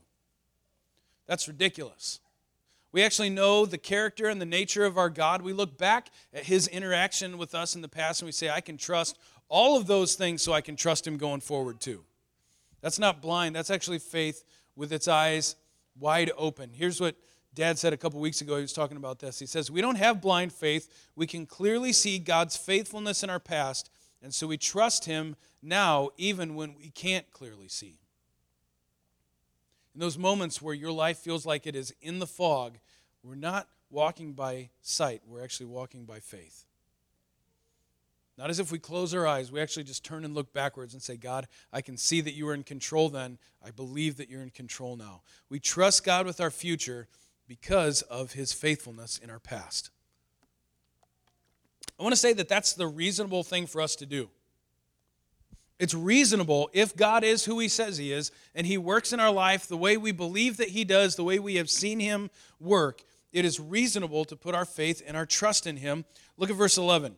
That's ridiculous. We actually know the character and the nature of our God. We look back at his interaction with us in the past and we say, I can trust all of those things so I can trust him going forward too. That's not blind. That's actually faith with its eyes wide open. Here's what Dad said a couple weeks ago. He was talking about this. He says, we don't have blind faith. We can clearly see God's faithfulness in our past, and so we trust him now, even when we can't clearly see. In those moments where your life feels like it is in the fog, we're not walking by sight. We're actually walking by faith. Not as if we close our eyes. We actually just turn and look backwards and say, God, I can see that you were in control then. I believe that you're in control now. We trust God with our future because of his faithfulness in our past. I want to say that that's the reasonable thing for us to do. It's reasonable if God is who he says he is and he works in our life the way we believe that he does, the way we have seen him work. It is reasonable to put our faith and our trust in him. Look at verse eleven.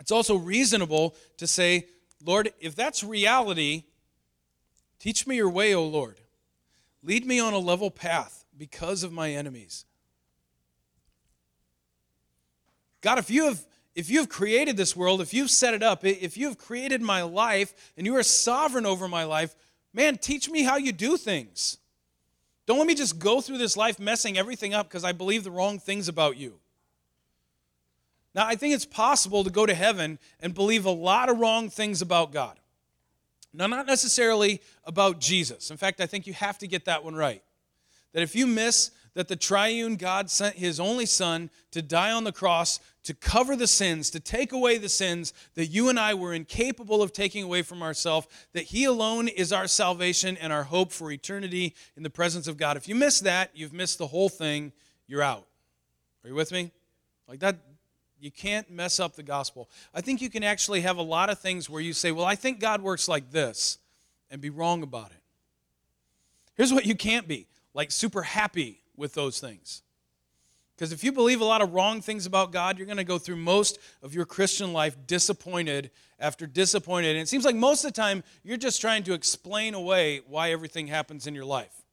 It's also reasonable to say, Lord, if that's reality, teach me your way, O Lord. Lead me on a level path because of my enemies. God, if you have If you've created this world, if you've set it up, if you've created my life and you are sovereign over my life, man, teach me how you do things. Don't let me just go through this life messing everything up because I believe the wrong things about you. Now, I think it's possible to go to heaven and believe a lot of wrong things about God. Now, not necessarily about Jesus. In fact, I think you have to get that one right. That if you miss that the triune God sent his only son to die on the cross to cover the sins, to take away the sins that you and I were incapable of taking away from ourselves, that he alone is our salvation and our hope for eternity in the presence of God. If you miss that, you've missed the whole thing. You're out. Are you with me? Like that, you can't mess up the gospel. I think you can actually have a lot of things where you say, well, I think God works like this, and be wrong about it. Here's what you can't be, like super happy with those things. Because if you believe a lot of wrong things about God, you're going to go through most of your Christian life disappointed after disappointed. And it seems like most of the time, you're just trying to explain away why everything happens in your life.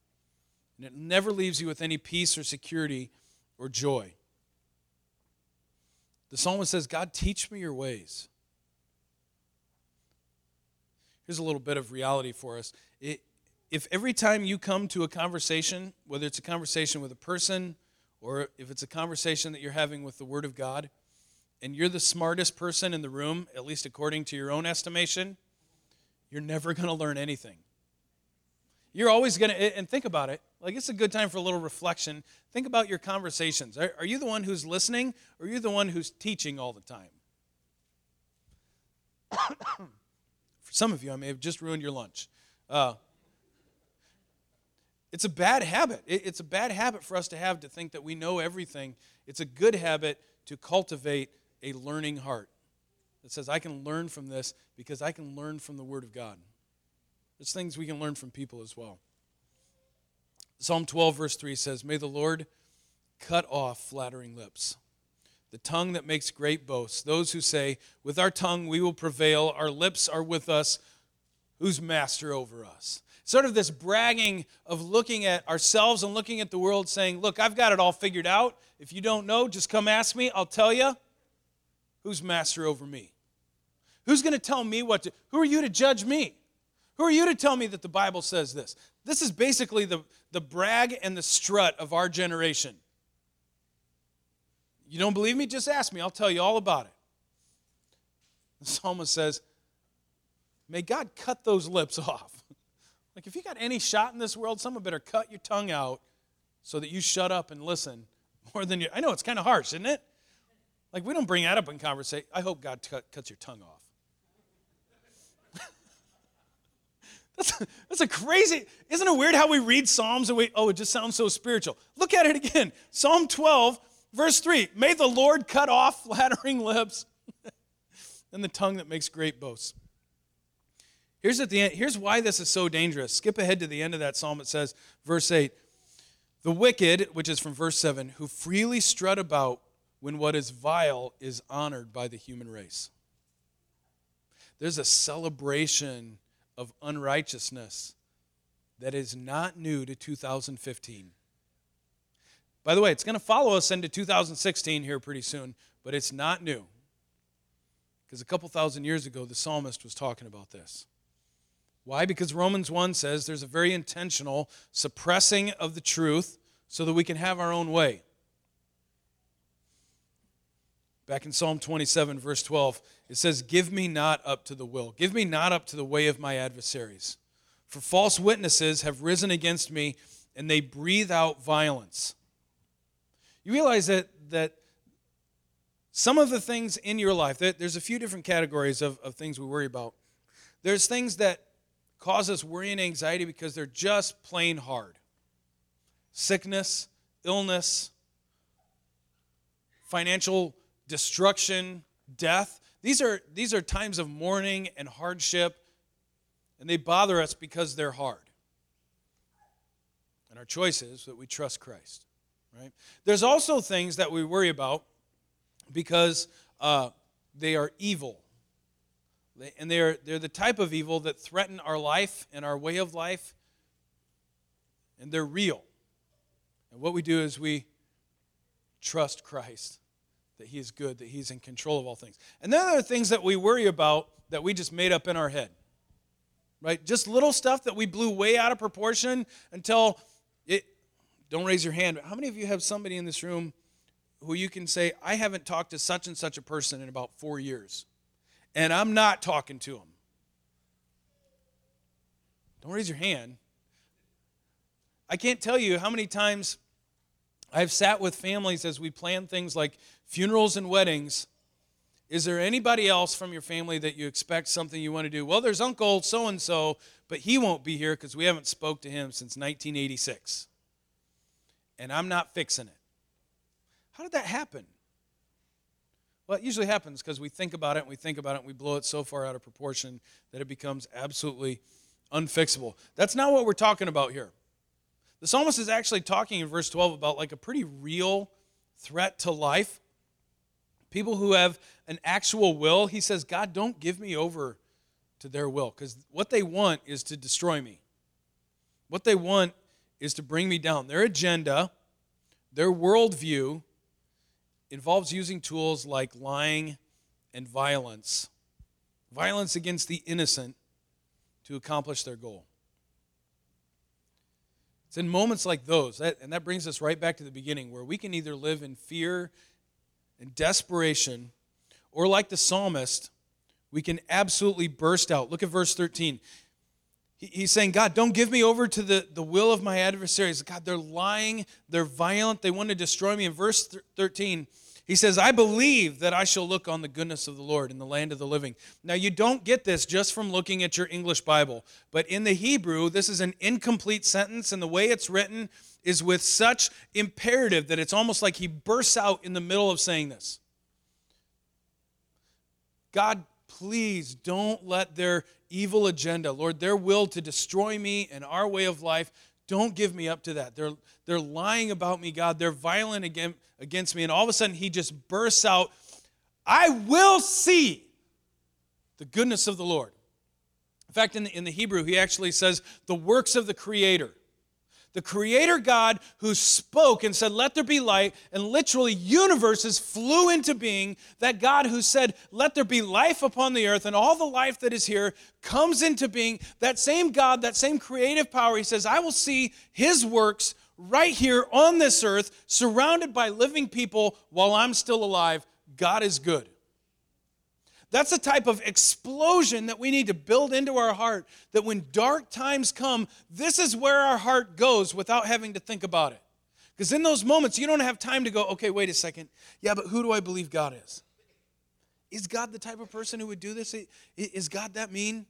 And it never leaves you with any peace or security or joy. The psalmist says, God, teach me your ways. Here's a little bit of reality for us. It, if every time you come to a conversation, whether it's a conversation with a person or if it's a conversation that you're having with the Word of God, and you're the smartest person in the room, at least according to your own estimation, you're never going to learn anything. You're always going to, and think about it, like it's a good time for a little reflection. Think about your conversations. Are, are you the one who's listening, or are you the one who's teaching all the time? For some of you, I may have just ruined your lunch. Uh, it's a bad habit. It, it's a bad habit for us to have, to think that we know everything. It's a good habit to cultivate a learning heart that says, I can learn from this because I can learn from the Word of God. There's things we can learn from people as well. Psalm twelve, verse three says, May the Lord cut off flattering lips, the tongue that makes great boasts, those who say, with our tongue we will prevail, our lips are with us, who's master over us? Sort of this bragging of looking at ourselves and looking at the world saying, look, I've got it all figured out. If you don't know, just come ask me, I'll tell you. Who's master over me? Who's going to tell me what to, who are you to judge me? Who are you to tell me that the Bible says this? This is basically the, the brag and the strut of our generation. You don't believe me? Just ask me. I'll tell you all about it. The psalmist says, may God cut those lips off. Like if you got any shot in this world, someone better cut your tongue out so that you shut up and listen more than you. I know it's kind of harsh, isn't it? Like we don't bring that up in conversation. I hope God cut, cuts your tongue off. That's a, that's a crazy, isn't it weird how we read Psalms and we, oh, it just sounds so spiritual. Look at it again. Psalm twelve, verse three, may the Lord cut off flattering lips and the tongue that makes great boasts. Here's at the end. Here's why this is so dangerous. Skip ahead to the end of that psalm. It says, verse eight, the wicked, which is from verse seven, who freely strut about when what is vile is honored by the human race. There's a celebration of unrighteousness that is not new to two thousand fifteen. By the way, it's going to follow us into two thousand sixteen here pretty soon, but it's not new. Because a couple thousand years ago, the psalmist was talking about this. Why? Because Romans one says there's a very intentional suppressing of the truth so that we can have our own way. Back in Psalm twenty-seven, verse twelve, it says, give me not up to the will. Give me not up to the way of my adversaries. For false witnesses have risen against me, and they breathe out violence. You realize that, that some of the things in your life, that there's a few different categories of, of things we worry about. There's things that cause us worry and anxiety because they're just plain hard. Sickness, illness, financial destruction, death. These are, these are times of mourning and hardship, and they bother us because they're hard. And our choice is that we trust Christ. Right? There's also things that we worry about because uh, they are evil. They, and they're they're the type of evil that threaten our life and our way of life, and they're real. And what we do is we trust Christ, that He is good, that He's in control of all things. And then there are things that we worry about that we just made up in our head. Right? Just little stuff that we blew way out of proportion until it. Don't raise your hand. How many of you have somebody in this room who you can say, I haven't talked to such and such a person in about four years, and I'm not talking to them? Don't raise your hand. I can't tell you how many times I've sat with families as we plan things like funerals and weddings. Is there anybody else from your family that you expect something you want to do? Well, there's Uncle so-and-so, but he won't be here because we haven't spoke to him since nineteen eighty-six. And I'm not fixing it. How did that happen? Well, it usually happens because we think about it and we think about it and we blow it so far out of proportion that it becomes absolutely unfixable. That's not what we're talking about here. The psalmist is actually talking in verse twelve about like a pretty real threat to life. People who have an actual will, he says, God, don't give me over to their will, because what they want is to destroy me. What they want is to bring me down. Their agenda, their worldview, involves using tools like lying and violence, violence against the innocent, to accomplish their goal. It's in moments like those, that, and that brings us right back to the beginning, where we can either live in fear and desperation, or like the psalmist, we can absolutely burst out. Look at verse thirteen. He, he's saying, God, don't give me over to the, the will of my adversaries. God, they're lying, they're violent, they want to destroy me. In verse thirteen, he says, I believe that I shall look on the goodness of the Lord in the land of the living. Now, you don't get this just from looking at your English Bible, but in the Hebrew, this is an incomplete sentence, and the way it's written is with such imperative that it's almost like he bursts out in the middle of saying this. God, please don't let their evil agenda, Lord, their will to destroy me and our way of life, don't give me up to that. They're, they're lying about me, God. They're violent again, against me. And all of a sudden, he just bursts out, I will see the goodness of the Lord. In fact, in the, in the Hebrew, he actually says, the works of the Creator. The Creator God who spoke and said, let there be light, and literally universes flew into being. That God who said, let there be life upon the earth, and all the life that is here comes into being. That same God, that same creative power, he says, I will see his works right here on this earth, surrounded by living people while I'm still alive. God is good. That's the type of explosion that we need to build into our heart, that when dark times come, this is where our heart goes without having to think about it. Because in those moments, you don't have time to go, okay, wait a second. Yeah, but who do I believe God is? Is God the type of person who would do this? Is God that mean?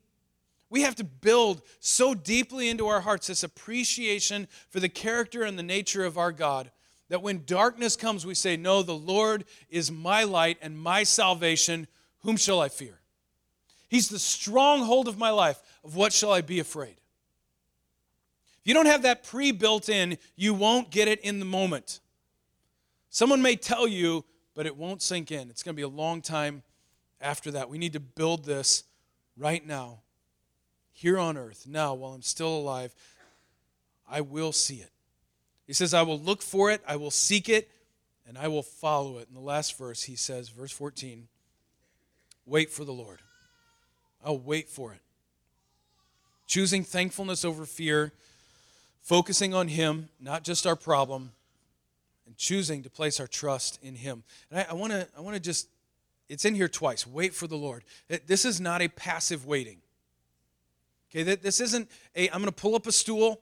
We have to build so deeply into our hearts this appreciation for the character and the nature of our God, that when darkness comes, we say, no, the Lord is my light and my salvation. Whom shall I fear? He's the stronghold of my life. Of what shall I be afraid? If you don't have that pre-built in, you won't get it in the moment. Someone may tell you, but it won't sink in. It's going to be a long time after that. We need to build this right now, here on earth, now, while I'm still alive. I will see it. He says, I will look for it, I will seek it, and I will follow it. In the last verse, he says, verse fourteen, wait for the Lord. I'll wait for it. Choosing thankfulness over fear, focusing on Him, not just our problem, and choosing to place our trust in Him. And I want to I want to just, it's in here twice, wait for the Lord. This is not a passive waiting. Okay, this isn't a, I'm going to pull up a stool,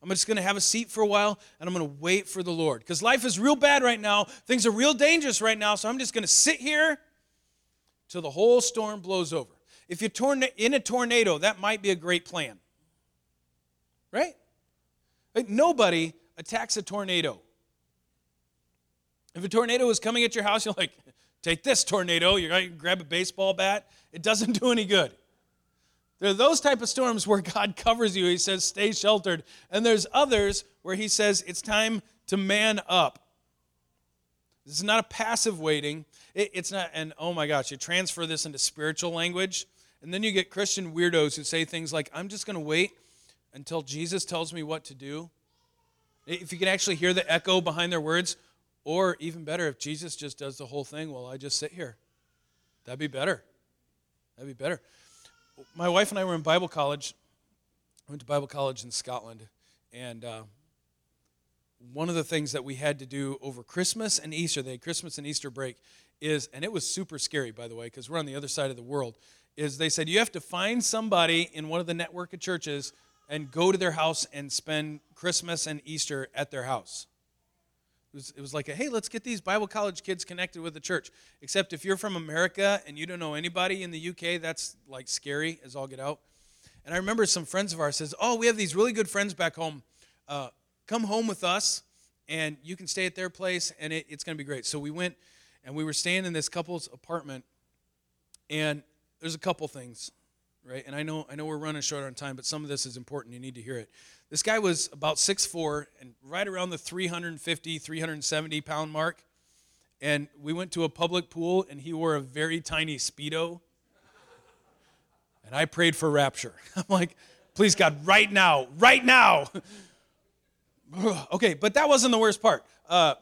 I'm just going to have a seat for a while, and I'm going to wait for the Lord. Because life is real bad right now, things are real dangerous right now, so I'm just going to sit here till the whole storm blows over. If you're torn in a tornado, that might be a great plan, right? Like nobody attacks a tornado. If a tornado is coming at your house, you're like, take this tornado. You're going to grab a baseball bat. It doesn't do any good. There are those type of storms where God covers you. He says, stay sheltered. And there's others where he says, it's time to man up. This is not a passive waiting. It, it's not, and oh my gosh, you transfer this into spiritual language, and then you get Christian weirdos who say things like, I'm just going to wait until Jesus tells me what to do. If you can actually hear the echo behind their words, or even better, if Jesus just does the whole thing while I just sit here. That'd be better. That'd be better. My wife and I were in Bible college. I went to Bible college in Scotland, and uh, one of the things that we had to do over Christmas and Easter, they had Christmas and Easter break, is, and it was super scary, by the way, because we're on the other side of the world, is they said, you have to find somebody in one of the network of churches and go to their house and spend Christmas and Easter at their house. It was, it was like, a, hey, let's get these Bible college kids connected with the church. Except if you're from America and you don't know anybody in the U K, that's like scary as all get out. And I remember some friends of ours says, oh, we have these really good friends back home, uh, come home with us, and you can stay at their place, and it, it's going to be great. So we went, and we were staying in this couple's apartment, and there's a couple things, right? And I know I know we're running short on time, but some of this is important. You need to hear it. This guy was about six foot four and right around the three hundred fifty, three hundred seventy pound mark, and we went to a public pool, and he wore a very tiny Speedo, and I prayed for rapture. I'm like, please, God, right now, right now. Okay, but that wasn't the worst part. Uh,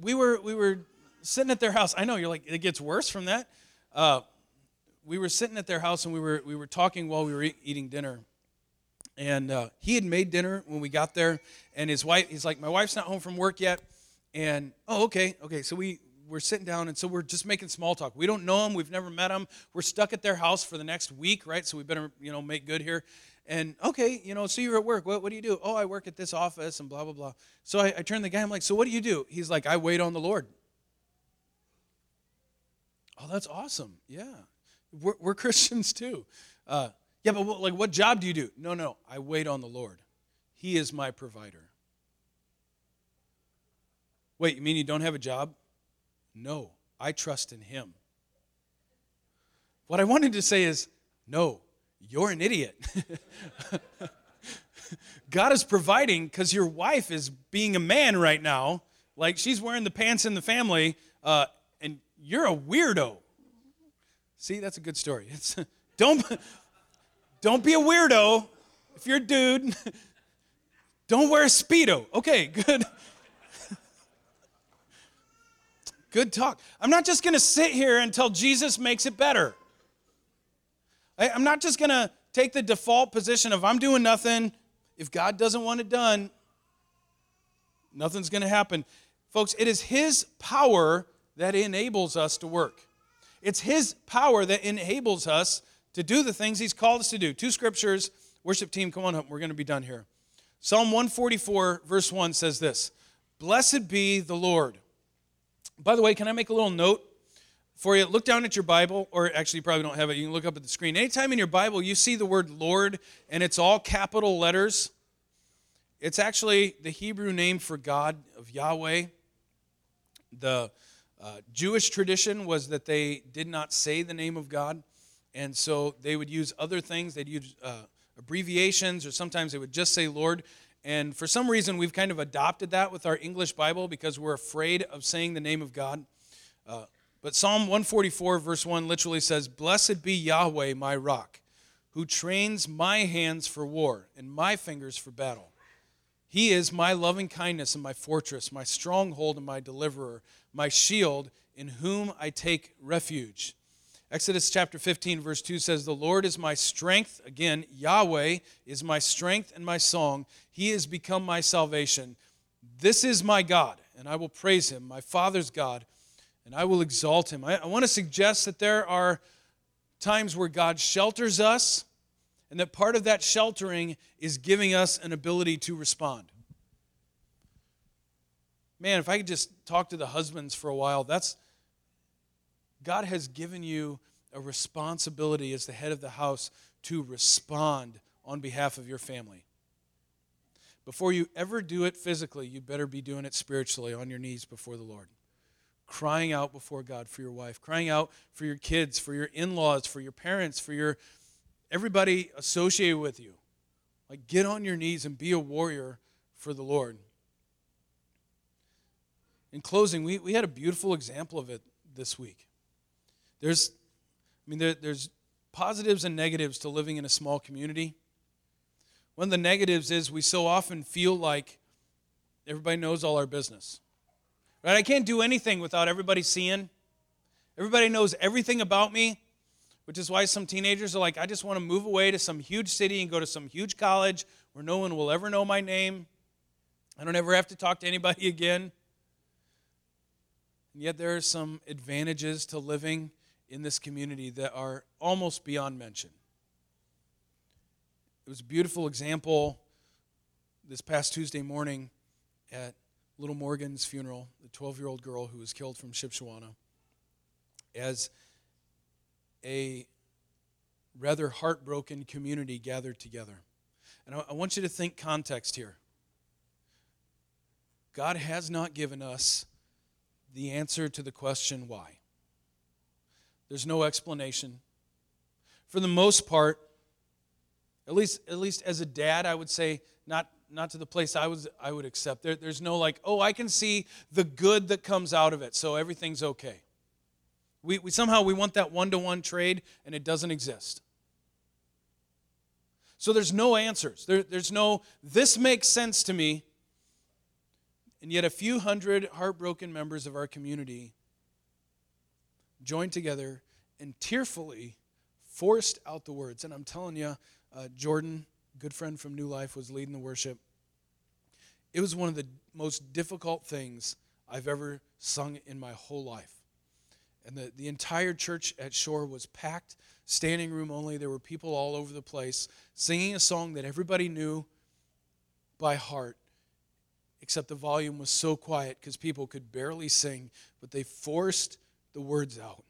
we were we were sitting at their house. I know, you're like, it gets worse from that. Uh, we were sitting at their house, and we were we were talking while we were e- eating dinner. And uh, he had made dinner when we got there. And his wife, he's like, my wife's not home from work yet. And, oh, okay, okay. So we, we're sitting down, and so we're just making small talk. We don't know them. We've never met them. We're stuck at their house for the next week, right? So we better, you know, make good here. And, okay, you know, so you're at work. What, what do you do? Oh, I work at this office and blah, blah, blah. So I, I turn to the guy. I'm like, so what do you do? He's like, I wait on the Lord. Oh, that's awesome. Yeah. We're, we're Christians too. Uh, yeah, but what, like, what job do you do? No, no, I wait on the Lord. He is my provider. Wait, you mean you don't have a job? No, I trust in him. What I wanted to say is, no, you're an idiot. God is providing because your wife is being a man right now. Like, she's wearing the pants in the family, uh, and you're a weirdo. See, that's a good story. It's, don't, don't be a weirdo if you're a dude. Don't wear a Speedo. Okay, good. Good talk. I'm not just going to sit here until Jesus makes it better. I, I'm not just going to take the default position of I'm doing nothing. If God doesn't want it done, nothing's going to happen. Folks, it is his power that enables us to work. It's his power that enables us to do the things he's called us to do. Two scriptures. Worship team, come on up. We're going to be done here. Psalm one forty-four, verse one says this, "Blessed be the Lord." By the way, can I make a little note for you? Look down at your Bible, or actually you probably don't have it. You can look up at the screen. Anytime in your Bible you see the word Lord and it's all capital letters, it's actually the Hebrew name for God, of Yahweh. The uh, Jewish tradition was that they did not say the name of God, and so they would use other things. They'd use uh, abbreviations, or sometimes they would just say Lord. And for some reason, we've kind of adopted that with our English Bible because we're afraid of saying the name of God. Uh, but Psalm one forty-four, verse one, literally says, "Blessed be Yahweh, my rock, who trains my hands for war and my fingers for battle. He is my loving kindness and my fortress, my stronghold and my deliverer, my shield, in whom I take refuge." Exodus chapter fifteen, verse two says, "The Lord is my strength." Again, Yahweh is my strength and my song. He has become my salvation. This is my God, and I will praise him, my Father's God, and I will exalt him. I, I want to suggest that there are times where God shelters us, and that part of that sheltering is giving us an ability to respond. Man, if I could just talk to the husbands for a while, that's... God has given you a responsibility as the head of the house to respond on behalf of your family. Before you ever do it physically, you better be doing it spiritually, on your knees before the Lord, crying out before God for your wife, crying out for your kids, for your in-laws, for your parents, for your everybody associated with you. Like, get on your knees and be a warrior for the Lord. In closing, we, we had a beautiful example of it this week. There's, I mean, there, there's positives and negatives to living in a small community. One of the negatives is we so often feel like everybody knows all our business. Right? I can't do anything without everybody seeing. Everybody knows everything about me, which is why some teenagers are like, I just want to move away to some huge city and go to some huge college where no one will ever know my name. I don't ever have to talk to anybody again. And yet there are some advantages to living in this community that are almost beyond mention. It was a beautiful example this past Tuesday morning at Little Morgan's funeral, the twelve-year-old girl who was killed from Shipshewana, as a rather heartbroken community gathered together. And I, I want you to think context here. God has not given us the answer to the question why. There's no explanation. For the most part, at least at least as a dad, I would say, not, not to the place I was I would accept. There, there's no like, oh, I can see the good that comes out of it, so everything's okay. We we somehow we want that one-to-one trade, and it doesn't exist. So there's no answers. There, there's no, this makes sense to me. And yet a few hundred heartbroken members of our community joined together and tearfully forced out the words. And I'm telling you, uh, Jordan, good friend from New Life was leading the worship. It was one of the most difficult things I've ever sung in my whole life. And the, the entire church at Shore was packed, standing room only. There were people all over the place singing a song that everybody knew by heart, except the volume was so quiet because people could barely sing, but they forced the words out.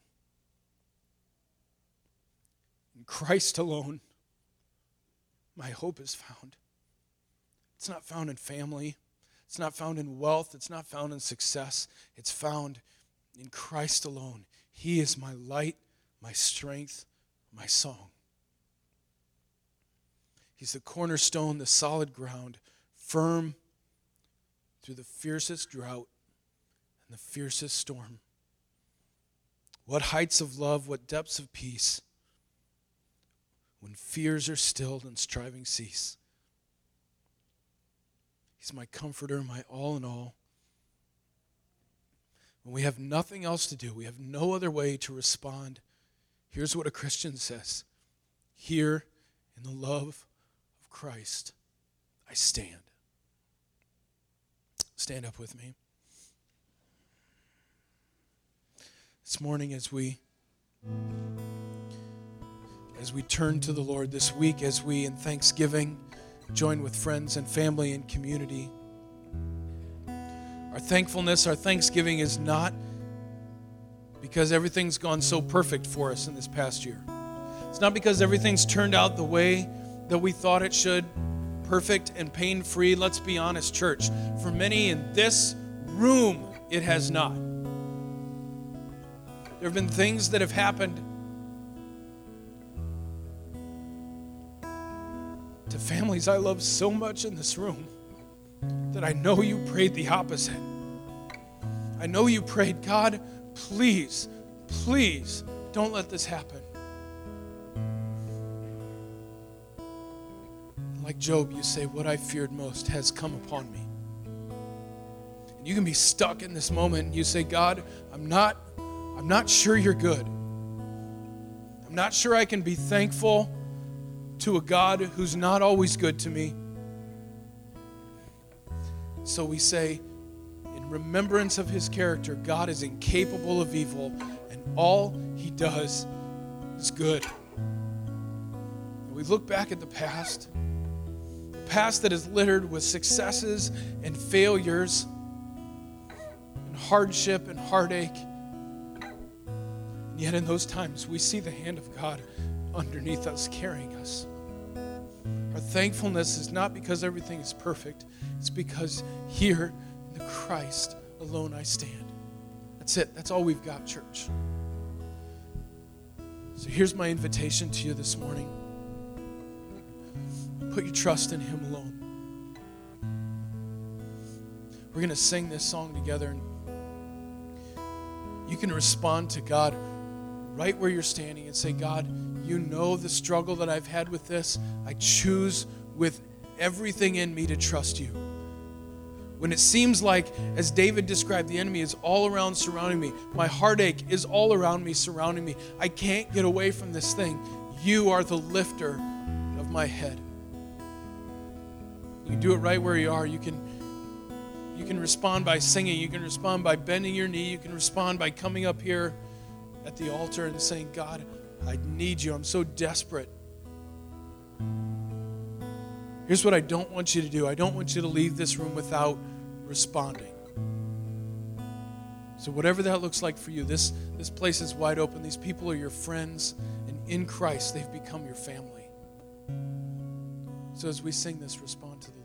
In Christ alone, my hope is found. It's not found in family. It's not found in wealth. It's not found in success. It's found in Christ alone. He is my light, my strength, my song. He's the cornerstone, the solid ground, firm through the fiercest drought and the fiercest storm. What heights of love, what depths of peace, when fears are stilled and striving cease. He's my comforter, my all in all. When we have nothing else to do, we have no other way to respond, here's what a Christian says: here in the love of Christ, I stand. Stand up with me. This morning as we as we turn to the Lord, this week as we in Thanksgiving join with friends and family and community, our thankfulness, our thanksgiving is not because everything's gone so perfect for us in this past year. It's not because everything's turned out the way that we thought it should, perfect and pain-free. Let's be honest, church. For many in this room, it has not. There have been things that have happened to families I love so much in this room that I know you prayed the opposite. I know you prayed, God, please, please don't let this happen. Like Job, you say, what I feared most has come upon me. And you can be stuck in this moment and you say, God, I'm not, I'm not sure you're good. I'm not sure I can be thankful to a God who's not always good to me. So we say, in remembrance of his character, God is incapable of evil, and all he does is good. And we look back at the past, the past that is littered with successes and failures, and hardship and heartache. And yet in those times, we see the hand of God underneath us, carrying us. Our thankfulness is not because everything is perfect. It's because here in the Christ alone I stand. That's it. That's all we've got, church. So here's my invitation to you this morning. Put your trust in him alone. We're going to sing this song together, and you can respond to God right where you're standing and say, God, you know the struggle that I've had with this. I choose with everything in me to trust you. When it seems like, as David described, the enemy is all around surrounding me, my heartache is all around me, surrounding me, I can't get away from this thing, you are the lifter of my head. You can do it right where you are. You can you can respond by singing. You can respond by bending your knee. You can respond by coming up here at the altar and saying, God, I need you. I'm so desperate. Here's what I don't want you to do. I don't want you to leave this room without responding. So whatever that looks like for you, this, this place is wide open. These people are your friends, and in Christ, they've become your family. So as we sing this, respond to them.